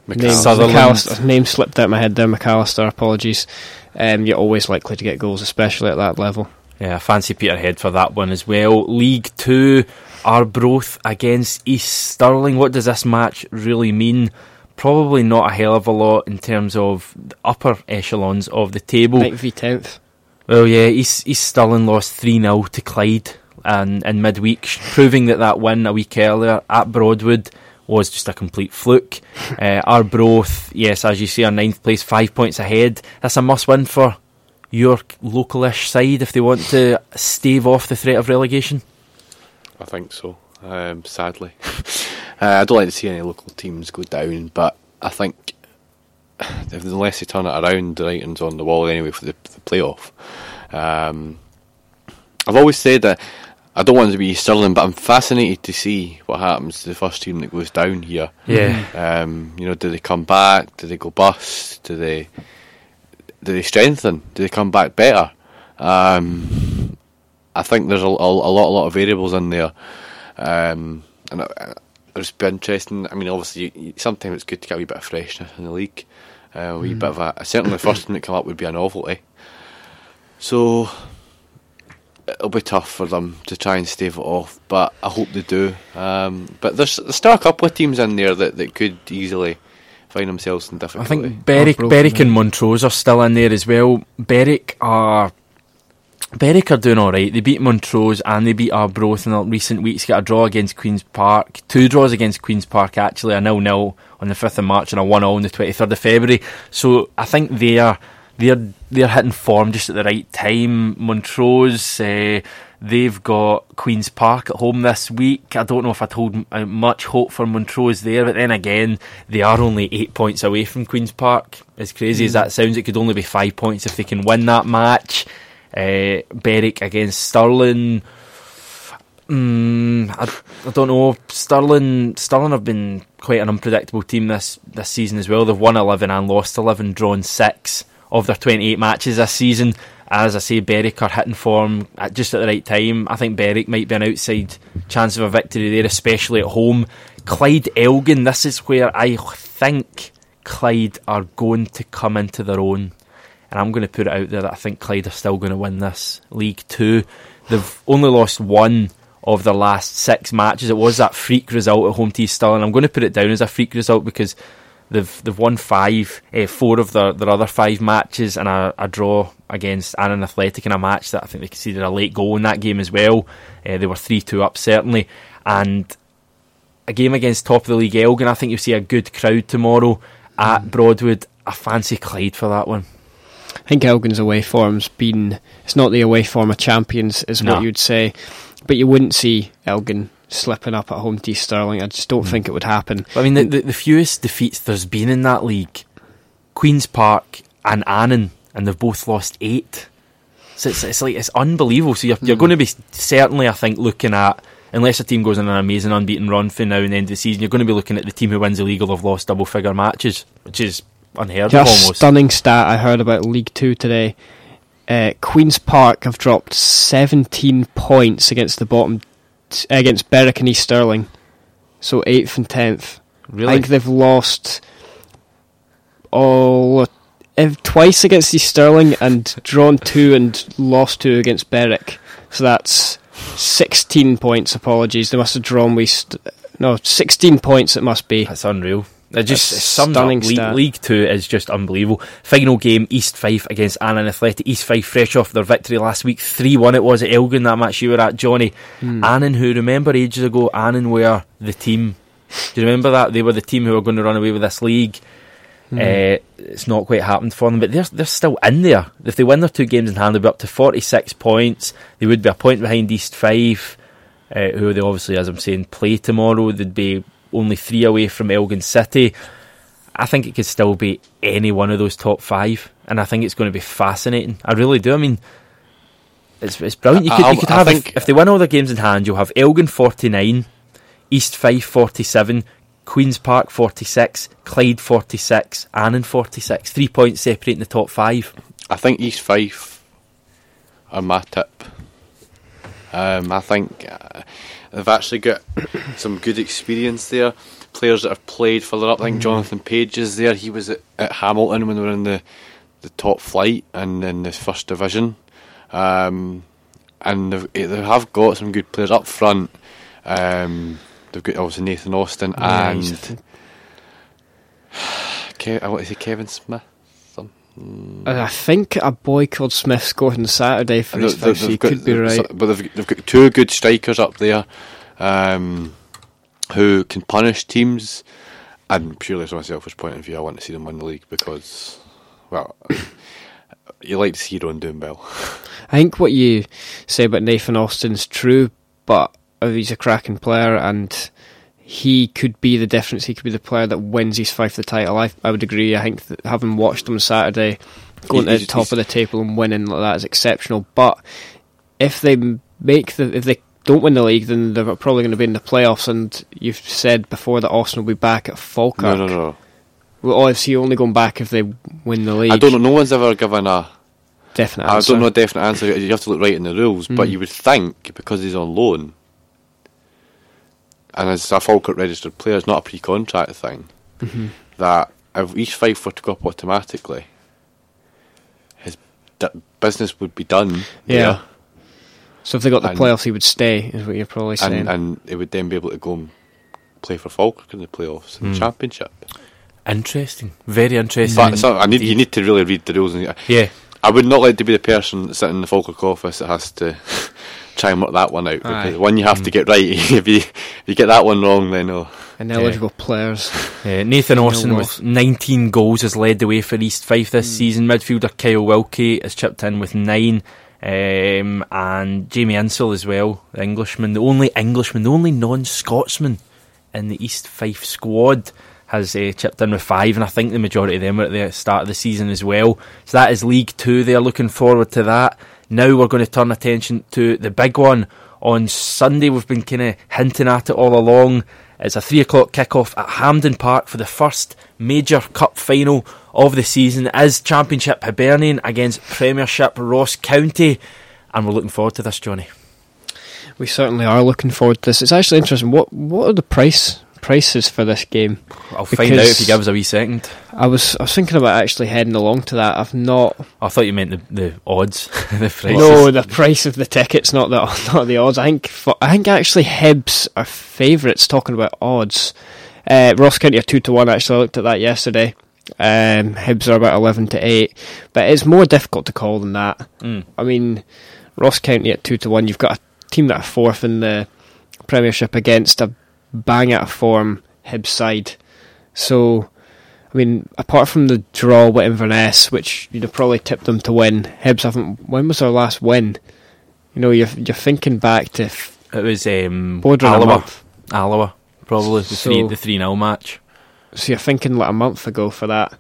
McAllister. Name, name slipped out of my head there, McAllister, apologies. Um, you're always likely to get goals, especially at that level. Yeah, I fancy Peterhead for that one as well. League two, Arbroath against East Stirling. What does this match really mean? Probably not a hell of a lot in terms of the upper echelons of the table. ninth v tenth. Well, yeah, East, East Stirling lost three nil to Clyde and in midweek, proving that that win a week earlier at Broadwood was just a complete fluke. uh, Arbroath, yes, as you say, are ninth place, five points ahead. That's a must-win for your localish side if they want to stave off the threat of relegation. I think so. Um, sadly, uh, I don't like to see any local teams go down, but I think if, unless they turn it around, the writing's on the wall anyway for the, the playoff. Um, I've always said that. I don't want to be Stirling, but I'm fascinated to see what happens to the first team that goes down here. Yeah. Um, you know, do they come back? Do they go bust? Do they do they strengthen? Do they come back better? Um, I think there's a, a, a lot, a lot of variables in there, um, and it's been interesting. I mean, obviously, you, sometimes it's good to get a wee bit of freshness in the league. Uh, a wee mm. bit of a certainly the first team that come up would be a novelty. So. It'll be tough for them to try and stave it off, but I hope they do. Um, but there's, there's still a couple of teams in there that, that could easily find themselves in difficulty. I think Berwick, Berwick and Montrose are still in there as well. Berwick are Berwick are doing alright. They beat Montrose and they beat Arbroath in the recent weeks, got a draw against Queen's Park, two draws against Queen's Park actually, a nil nil on the fifth of March and a one all on the twenty-third of February. So I think they are They're they're hitting form just at the right time. Montrose, uh, they've got Queen's Park at home this week. I don't know if I'd hold much hope for Montrose there, but then again, they are only eight points away from Queen's Park. As crazy mm. as that sounds, it could only be five points if they can win that match. Uh, Berwick against Stirling. Mm, I, I don't know. Stirling Stirling have been quite an unpredictable team this, this season as well. They've won eleven and lost eleven, drawn six. Of their twenty-eight matches this season. As I say, Berwick are hitting form at just at the right time. I think Berwick might be an outside chance of a victory there, especially at home. Clyde Elgin, this is where I think Clyde are going to come into their own. And I'm going to put it out there that I think Clyde are still going to win this League Two. They've only lost one of their last six matches. It was that freak result at home to East Stirling. I'm going to put it down as a freak result because They've they've won five, eh, four of their, their other five matches, and a, a draw against Annan Athletic in a match that I think they conceded a late goal in that game as well. Eh, they were three two up, certainly. And a game against top of the league Elgin, I think you'll see a good crowd tomorrow at Broadwood. I fancy Clyde for that one. I think Elgin's away form's been, it's not the away form of champions, is no. what you'd say, but you wouldn't see Elgin slipping up at home to East Stirling. I just don't mm. think it would happen. I mean, the, the, the fewest defeats there's been in that league, Queen's Park and Annan, and they've both lost eight. So it's, it's like it's unbelievable. So you're, mm. you're going to be certainly, I think, looking at, unless a team goes on an amazing unbeaten run for now and the end of the season, you're going to be looking at the team who wins the league will have lost double figure matches, which is unheard yeah, of almost. A stunning stat I heard about League Two today. Uh, Queen's Park have dropped seventeen points against the bottom against Berwick and East Stirling, so eighth and tenth. Really? I think they've lost all if, twice against East Stirling and drawn two and lost two against Berwick. So that's sixteen points. Apologies, they must have drawn we st- no sixteen points. It must be. That's unreal. It just sums up Le- League Two is just unbelievable. Final game, East Fife against Annan Athletic. East Fife fresh off their victory last week, three one it was at Elgin, that match you were at, Johnny. mm. Annan, who remember ages ago Annan were the team Do you remember that? They were the team who were going to run away with this league. Mm. Uh, it's not quite happened for them, but they're, they're still in there. If they win their two games in hand, they'll be up to forty-six points. They would be a point behind East Fife, uh, who they obviously, as I'm saying, play tomorrow. They'd be only three away from Elgin City. I think it could still be any one of those top five, and I think it's going to be fascinating. I really do. I mean, it's it's brilliant. You could, you could have, think, if they win all their games in hand, you'll have Elgin forty-nine, East Fife forty-seven, Queen's Park forty-six, Clyde forty-six, Annan forty-six. Three points separating the top five. I think East Fife are my tip. Um, I think uh, they've actually got some good experience there. Players that have played further up, I think mm. Jonathan Page is there. He was at, at Hamilton when they were in the, the top flight and in the first division. Um, and they have got some good players up front. Um, they've got obviously Nathan Austin and Kev, I want to say Kevin Smith. Something. I think a boy called Smith scored on Saturday for his first. He could be right, but they've, they've got two good strikers up there. Um, who can punish teams, and purely from a selfish point of view, I want to see them win the league because, well, you like to see your own doing well. I think what you say about Nathan Austin's true, but he's a cracking player and he could be the difference. He could be the player that wins his fight for the title. I, I would agree. I think that having watched him Saturday, going he's, to the top of the table and winning like that is exceptional. But if they make the if they don't win the league, then they're probably going to be in the playoffs. And you've said before that Austin will be back at Falkirk. No, no, no. Well, obviously, you're only going back if they win the league. I don't know. No one's ever given a definite answer. I don't know a definite answer. You have to look right in the rules, mm. but you would think because he's on loan and as a Falkirk registered player, it's not a pre-contract thing. Mm-hmm. That if East Fife were to go up automatically, his d- business would be done. Yeah. There. So if they got the and, playoffs, he would stay, is what you're probably saying. And, and they would then be able to go and play for Falkirk in the playoffs in mm. the Championship. Interesting. Very interesting. But so I need, you need to really read the rules. And, yeah. I would not like to be the person sitting in the Falkirk office that has to try and work that one out. Because one you have mm. to get right. if, you, if you get that one wrong, then oh. Ineligible yeah. players. Yeah, Nathan Austin with nineteen goals has led the way for East Fife this mm. season. Midfielder Kyle Wilkie has chipped in with nine. Um, and Jamie Insel as well, the Englishman, the only Englishman, the only non-Scotsman in the East Fife squad, has uh, chipped in with five, and I think the majority of them were at the start of the season as well. So that is League Two. They're looking forward to that. Now we're going to turn attention to the big one on Sunday. We've been kind of hinting at it all along. It's a three o'clock kick-off at Hampden Park for the first major cup final of the season. It is Championship Hibernian against Premiership Ross County, and we're looking forward to this, Johnny. We certainly are looking forward to this. It's actually interesting. What what are the price prices for this game? I'll because find out if you give us a wee second. I was I was thinking about actually heading along to that. I've not. I thought you meant the, the odds, the prices. No, the price of the tickets, not the not the odds. I think for, I think actually Hibs are favourites. Talking about odds, uh, Ross County are two to one. Actually, I looked at that yesterday. Um, Hibs are about eleven to eight, but it's more difficult to call than that. mm. I mean, Ross County at two to one, you've got a team that are fourth in the Premiership against a bang out of form Hibs side. So I mean, apart from the draw with Inverness, which you'd have probably tipped them to win, Hibs haven't. When was their last win? You know, you're you're thinking back to f- it was um, Alloa Alloa probably the so, three nil match. So you're thinking like a month ago for that.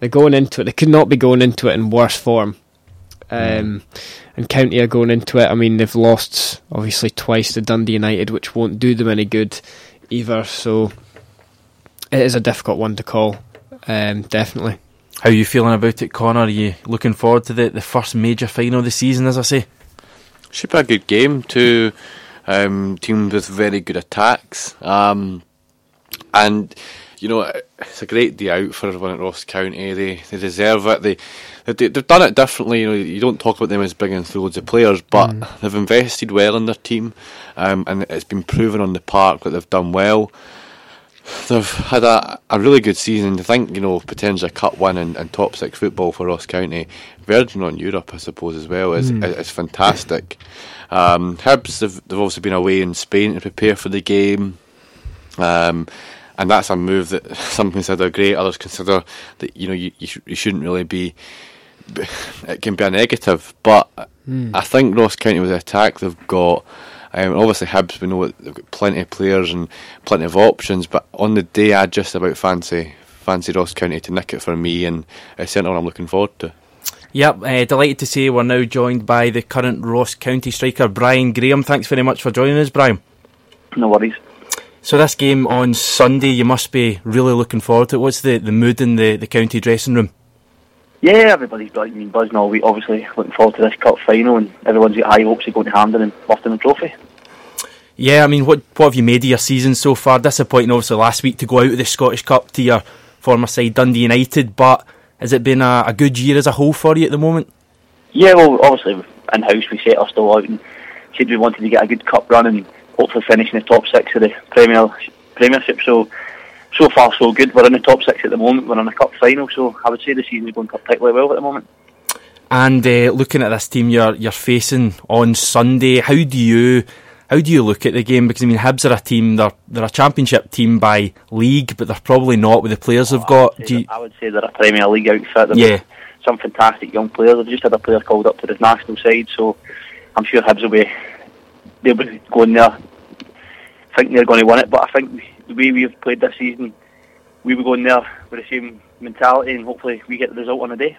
They're going into it. They could not be going into it in worse form. Um, mm. And County are going into it. I mean, they've lost, obviously, twice to Dundee United, which won't do them any good either. So it is a difficult one to call, um, definitely. How are you feeling about it, Connor? Are you looking forward to the, the first major final of the season, as I say? Should be a good game. Two um, teams with very good attacks. Um, and... You know, it's a great day out for everyone at Ross County. They they deserve it. They, they they've done it differently. You know, you don't talk about them as bringing through loads of players, but mm. they've invested well in their team, um, and it's been proven on the park that they've done well. They've had a, a really good season. I think, you know, potentially a cup win and, and top six football for Ross County, verging on Europe, I suppose, as well. It's mm. it's fantastic. Um, Hibs they've, they've also been away in Spain to prepare for the game. Um, and that's a move that some consider great, others consider that, you know, you, you, sh- you shouldn't really be... It can be a negative, but mm. I think Ross County with the attack they've got... Um, obviously Hibs, we know they've got plenty of players and plenty of options, but on the day I just about fancy fancy Ross County to nick it for me, and it's something I'm looking forward to. Yep, uh, delighted to say we're now joined by the current Ross County striker, Brian Graham. Thanks very much for joining us, Brian. No worries. So this game on Sunday, you must be really looking forward to it. What's the, the mood in the, the county dressing room? Yeah, everybody's been buzzing all week, obviously looking forward to this cup final, and everyone's got high hopes of going to Hampden and lifting the trophy. Yeah, I mean, what what have you made of your season so far? Disappointing, obviously, last week to go out of the Scottish Cup to your former side, Dundee United, but has it been a, a good year as a whole for you at the moment? Yeah, well, obviously, in-house we set our stall out and said we wanted to get a good cup run and hopefully finish in the top six of the Premier Premiership, so... So far, so good. We're in the top six at the moment. We're in a cup final, so I would say the season's going particularly well at the moment. And uh, looking at this team you're you're facing on Sunday, how do you how do you look at the game? Because I mean, Hibs are a team. They're they're a Championship team by league, but they're probably not with the players oh, they've got. I would, do you... I would say they're a Premier League outfit. They've yeah, some fantastic young players. They've just had a player called up to the national side, so I'm sure Hibs will be they'll be going there. Think they're going to win it, but I think the way we've played this season, we were going there with the same mentality, and hopefully we get the result on the day.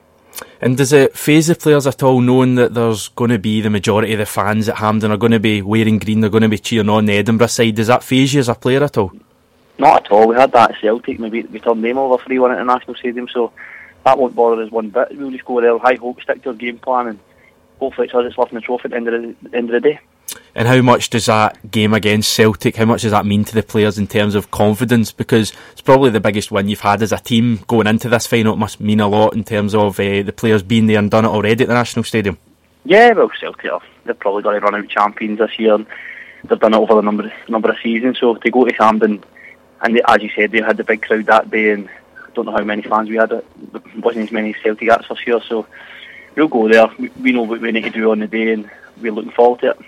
And does it phase the players at all, knowing that there's going to be the majority of the fans at Hampden are going to be wearing green, they're going to be cheering on the Edinburgh side? Does that phase you as a player at all? Not at all. We had that at Celtic. Maybe we turned them over three one at the National Stadium, so that won't bother us one bit. We'll just go there with high hopes, stick to our game plan, and hopefully it's us that's lifting the trophy at the end of the, end of the day. And how much does that game against Celtic, how much does that mean to the players in terms of confidence? Because it's probably the biggest win you've had as a team going into this final. It must mean a lot in terms of uh, the players being there and done it already at the National Stadium. Yeah, well, Celtic, they're probably going to run out champions this year, and they've done it over a number, number of seasons. So to go to Hampden, and they, as you said, they had the big crowd that day, and I don't know how many fans we had. It wasn't as many Celtic acts for sure, so we'll go there. We, we know what we need to do on the day, and we're looking forward to it.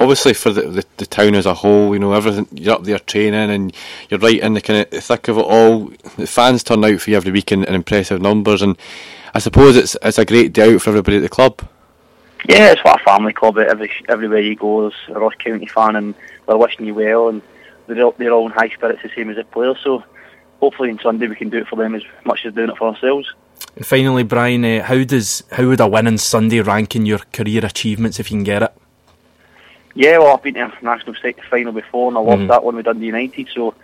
Obviously, for the, the the town as a whole, you know, everything, you're up there training and you're right in the kind of thick of it all. The fans turn out for you every week in, in impressive numbers, and I suppose it's it's a great day out for everybody at the club. Yeah, it's what a family club. Every everywhere you go, there's a Ross County fan, and they're wishing you well, and they're all, they're all in high spirits, the same as the players. So hopefully on Sunday we can do it for them as much as doing it for ourselves. And finally, Brian, uh, how does how would a win on Sunday rank in your career achievements if you can get it? Yeah, well, I've been to a national final before, and I loved mm. that one with Dundee United, so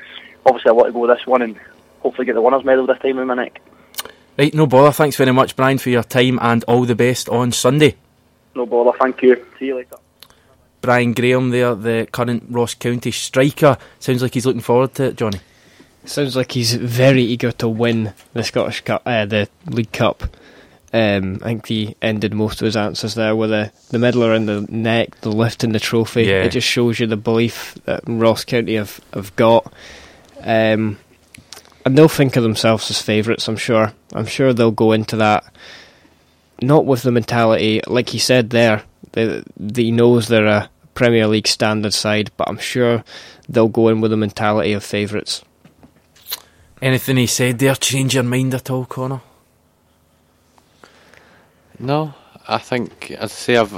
obviously I want to go with this one and hopefully get the winner's medal this time in my neck. Right, no bother. Thanks very much, Brian, for your time, and all the best on Sunday. No bother, thank you. See you later. Brian Graham there, the current Ross County striker. Sounds like he's looking forward to it, Johnny. Sounds like he's very eager to win the Scottish Cup, uh, the League Cup. Um, I think he ended most of his answers there with the, the medal around the neck, the lift and the trophy. Yeah. It just shows you the belief that Ross County have, have got. Um, and they'll think of themselves as favourites, I'm sure. I'm sure they'll go into that, not with the mentality, like he said there, they, they knows they're a Premier League standard side, but I'm sure they'll go in with the mentality of favourites. Anything he said there change your mind at all, Connor? No, I think as I say, I've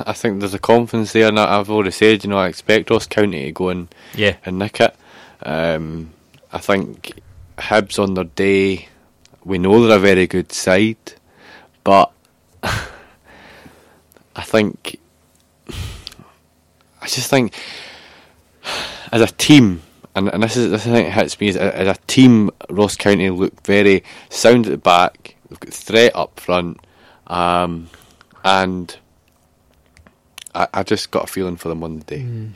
I think there's a confidence there, and I've already said, you know, I expect Ross County to go in yeah. and nick it. Um, I think Hibs on their day, we know they're a very good side, but I think I just think as a team, and, and this is this thing that hits me, is as a team, Ross County look very sound at the back. They've got threat up front. Um, and I, I just got a feeling for them on the day. Mm.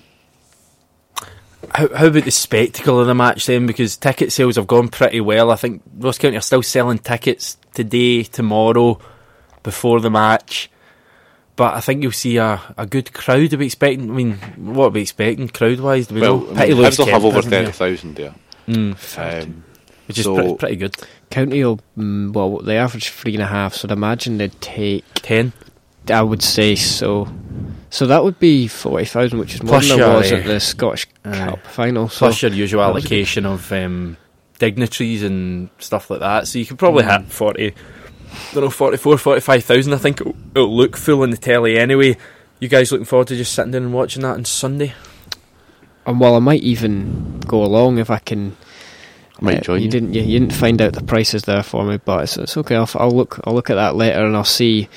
How, how about the spectacle of the match then? Because ticket sales have gone pretty well. I think Ross County are still selling tickets today, tomorrow, before the match. But I think you'll see a, a good crowd. Are we expecting? I mean, what are we expecting crowd-wise? Do we well, know? I mean, Hibs will have over thirty thousand there. Mm. Um, Which is so, pretty, pretty good. County will, well, they average three and a half, so I'd imagine they'd take... Ten? I would say so. So that would be forty thousand, which is more than there was uh, at the Scottish uh, Cup final. So plus your usual allocation of um, dignitaries and stuff like that. So you could probably mm. hit forty, I don't know, forty-four, forty-five thousand. I think it'll, it'll look full on the telly anyway. You guys looking forward to just sitting down and watching that on Sunday? And well, I might even go along if I can. I might uh, join you. You didn't, you, you didn't find out the prices there for me, but it's, it's okay. I'll, I'll look. I'll look at that later, and I'll see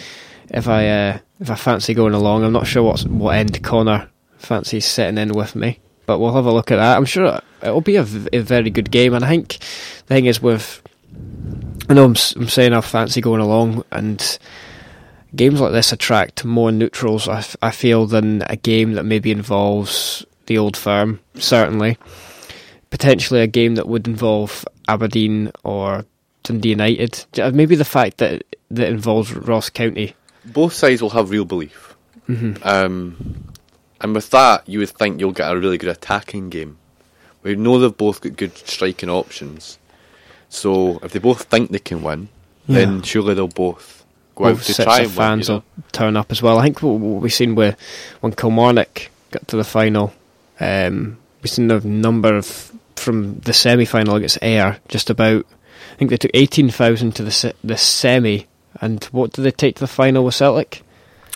if I uh, if I fancy going along. I'm not sure what's, what end Connor fancies sitting in with me, but we'll have a look at that. I'm sure it'll be a, v- a very good game, and I think the thing is with. I know I'm, I'm saying I fancy going along, and games like this attract more neutrals, I, f- I feel, than a game that maybe involves the old firm, certainly. Potentially a game that would involve Aberdeen or Dundee United. Maybe the fact that that involves Ross County. Both sides will have real belief. Mm-hmm. Um, and with that, you would think you'll get a really good attacking game. We know they've both got good striking options. So if they both think they can win, yeah. then surely they'll both go both out to try and win. Fans you know? will turn up as well. I think what we've seen with when Kilmarnock got to the final, um, we've seen a number of from the semi-final against Ayr. Just about, I think they took eighteen thousand to the se- the semi, and what did they take to the final with Celtic?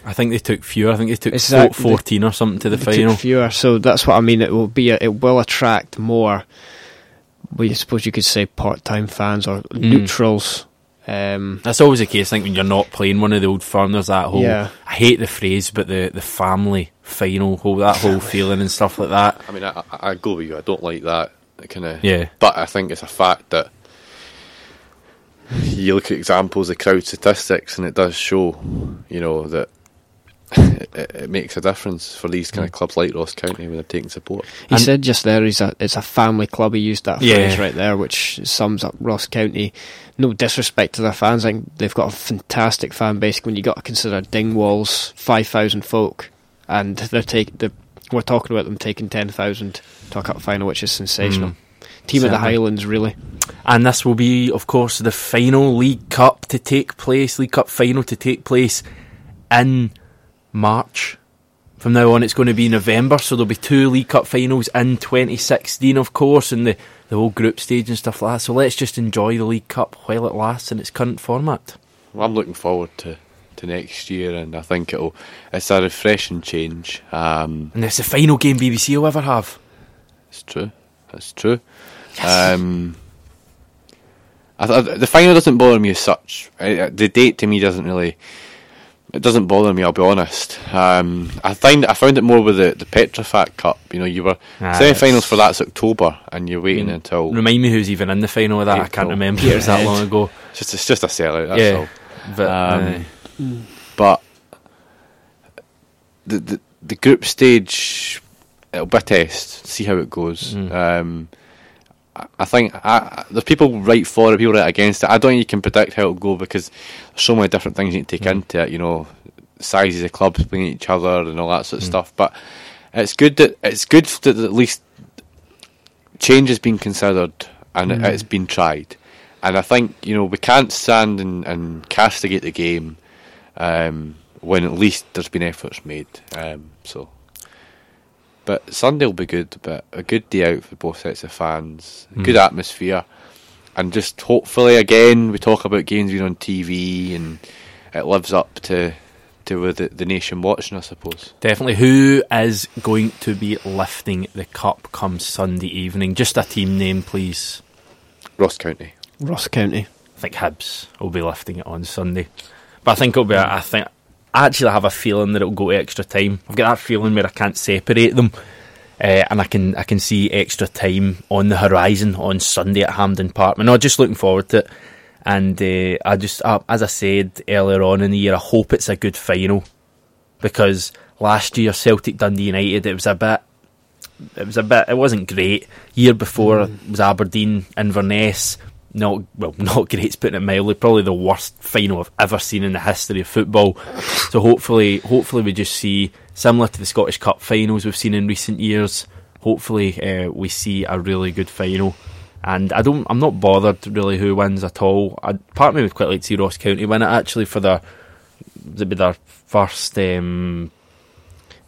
I think they took fewer. I think they took four, fourteen they, or something to the they final. Took fewer, so that's what I mean. It will be a, it will attract more. Well, I suppose you could say part-time fans or mm. neutrals. Um, That's always the case, I think, when you're not playing one of the old firm, there's that whole, yeah. I hate the phrase, but the, the family final, whole that whole feeling and stuff like that. I mean, I, I go with you, I don't like that kind of... Yeah. But I think it's a fact that you look at examples of crowd statistics and it does show, you know, that it, it makes a difference for these kind of clubs like Ross County when they're taking support. He and said just there, he's a, it's a family club. He used that yeah. phrase right there, which sums up Ross County. No disrespect to their fans. I think they've got a fantastic fan base. When you got to consider Dingwall's five thousand folk, and they're take they're, we're talking about them taking ten thousand to a cup final, which is sensational. Mm. Team Certainly. Of the Highlands, really. And this will be, of course, the final League Cup to take place. League Cup final to take place in March. From now on, it's going to be November, so there'll be two League Cup finals in twenty sixteen, of course, and the, the whole group stage and stuff like that. So let's just enjoy the League Cup while it lasts in its current format. Well, I'm looking forward to, to next year, and I think it'll it's a refreshing change. Um, and it's the final game B B C will ever have. It's true. That's true. Yes. Um, I th- the final doesn't bother me as such. I, the date to me doesn't really... It doesn't bother me, I'll be honest. Um, I find I found it more with the, the Petrofac Cup. You know, you were ah, semi-finals for that's October, and you're waiting mm. until. Remind me who's even in the final of that. April. I can't remember. It was that long ago. It's just, it's just a sellout. That's yeah, all. But, um, uh, but the, the the group stage, it'll be a test. See how it goes. Mm. Um, I think I, there's people right for it, people right against it. I don't think you can predict how it'll go because there's so many different things you need to take mm. into it, you know, sizes of clubs playing each other and all that sort of mm. stuff. But it's good that it's good that at least change has been considered and mm. it, it's been tried. And I think, you know, we can't stand and, and castigate the game um, when at least there's been efforts made. Um, so. But Sunday will be good, but a good day out for both sets of fans, mm. good atmosphere, and just hopefully again we talk about games being on T V and it lives up to to the, the nation watching, I suppose. Definitely. Who is going to be lifting the cup come Sunday evening? Just a team name, please. Ross County. Ross County. I think Hibs will be lifting it on Sunday, but I think it'll be. I think. Actually, I have a feeling that it'll go to extra time. I've got that feeling where I can't separate them, uh, and I can I can see extra time on the horizon on Sunday at Hampden Park. I'm not just looking forward to it, and uh, I just uh, as I said earlier on in the year, I hope it's a good final because last year Celtic Dundee United it was a bit it was a bit it wasn't great. Year before mm. it was Aberdeen Inverness, not well, not great, it's putting it mildly, probably the worst final I've ever seen in the history of football. So hopefully hopefully we just see, similar to the Scottish Cup finals we've seen in recent years, hopefully uh, we see a really good final. And I don't, I'm not bothered really who wins at all. I, part of me would quite like to see Ross County win it actually for their, it'd be their first um,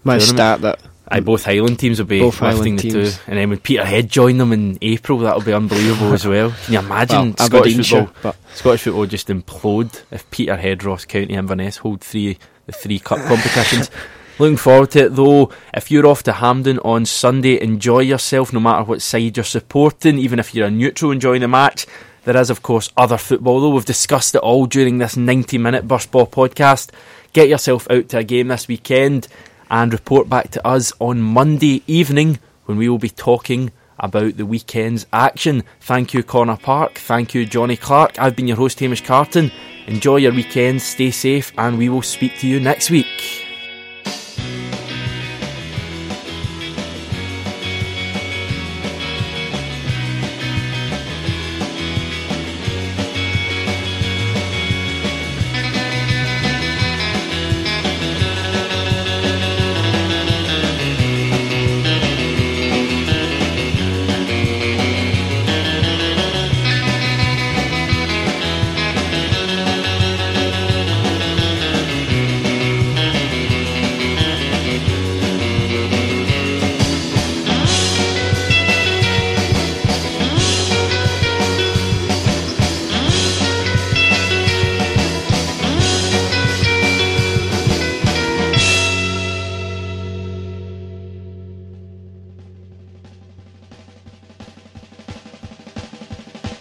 Might start that. Aye, both Highland teams will be both lifting the teams. two. And then when Peterhead join them in April, that'll be unbelievable as well. Can you imagine well, Scottish football sure, Scottish football just implode if Peterhead, Ross County, Inverness hold three the three cup competitions. Looking forward to it though. If you're off to Hampden on Sunday, enjoy yourself no matter what side you're supporting, even if you're a neutral enjoying the match. There is of course other football though. We've discussed it all during this ninety minute Burst Ball podcast. Get yourself out to a game this weekend and report back to us on Monday evening when we will be talking about the weekend's action. Thank you, Connor Park. Thank you, Johnny Clark. I've been your host, Hamish Carton. Enjoy your weekend, stay safe, and we will speak to you next week.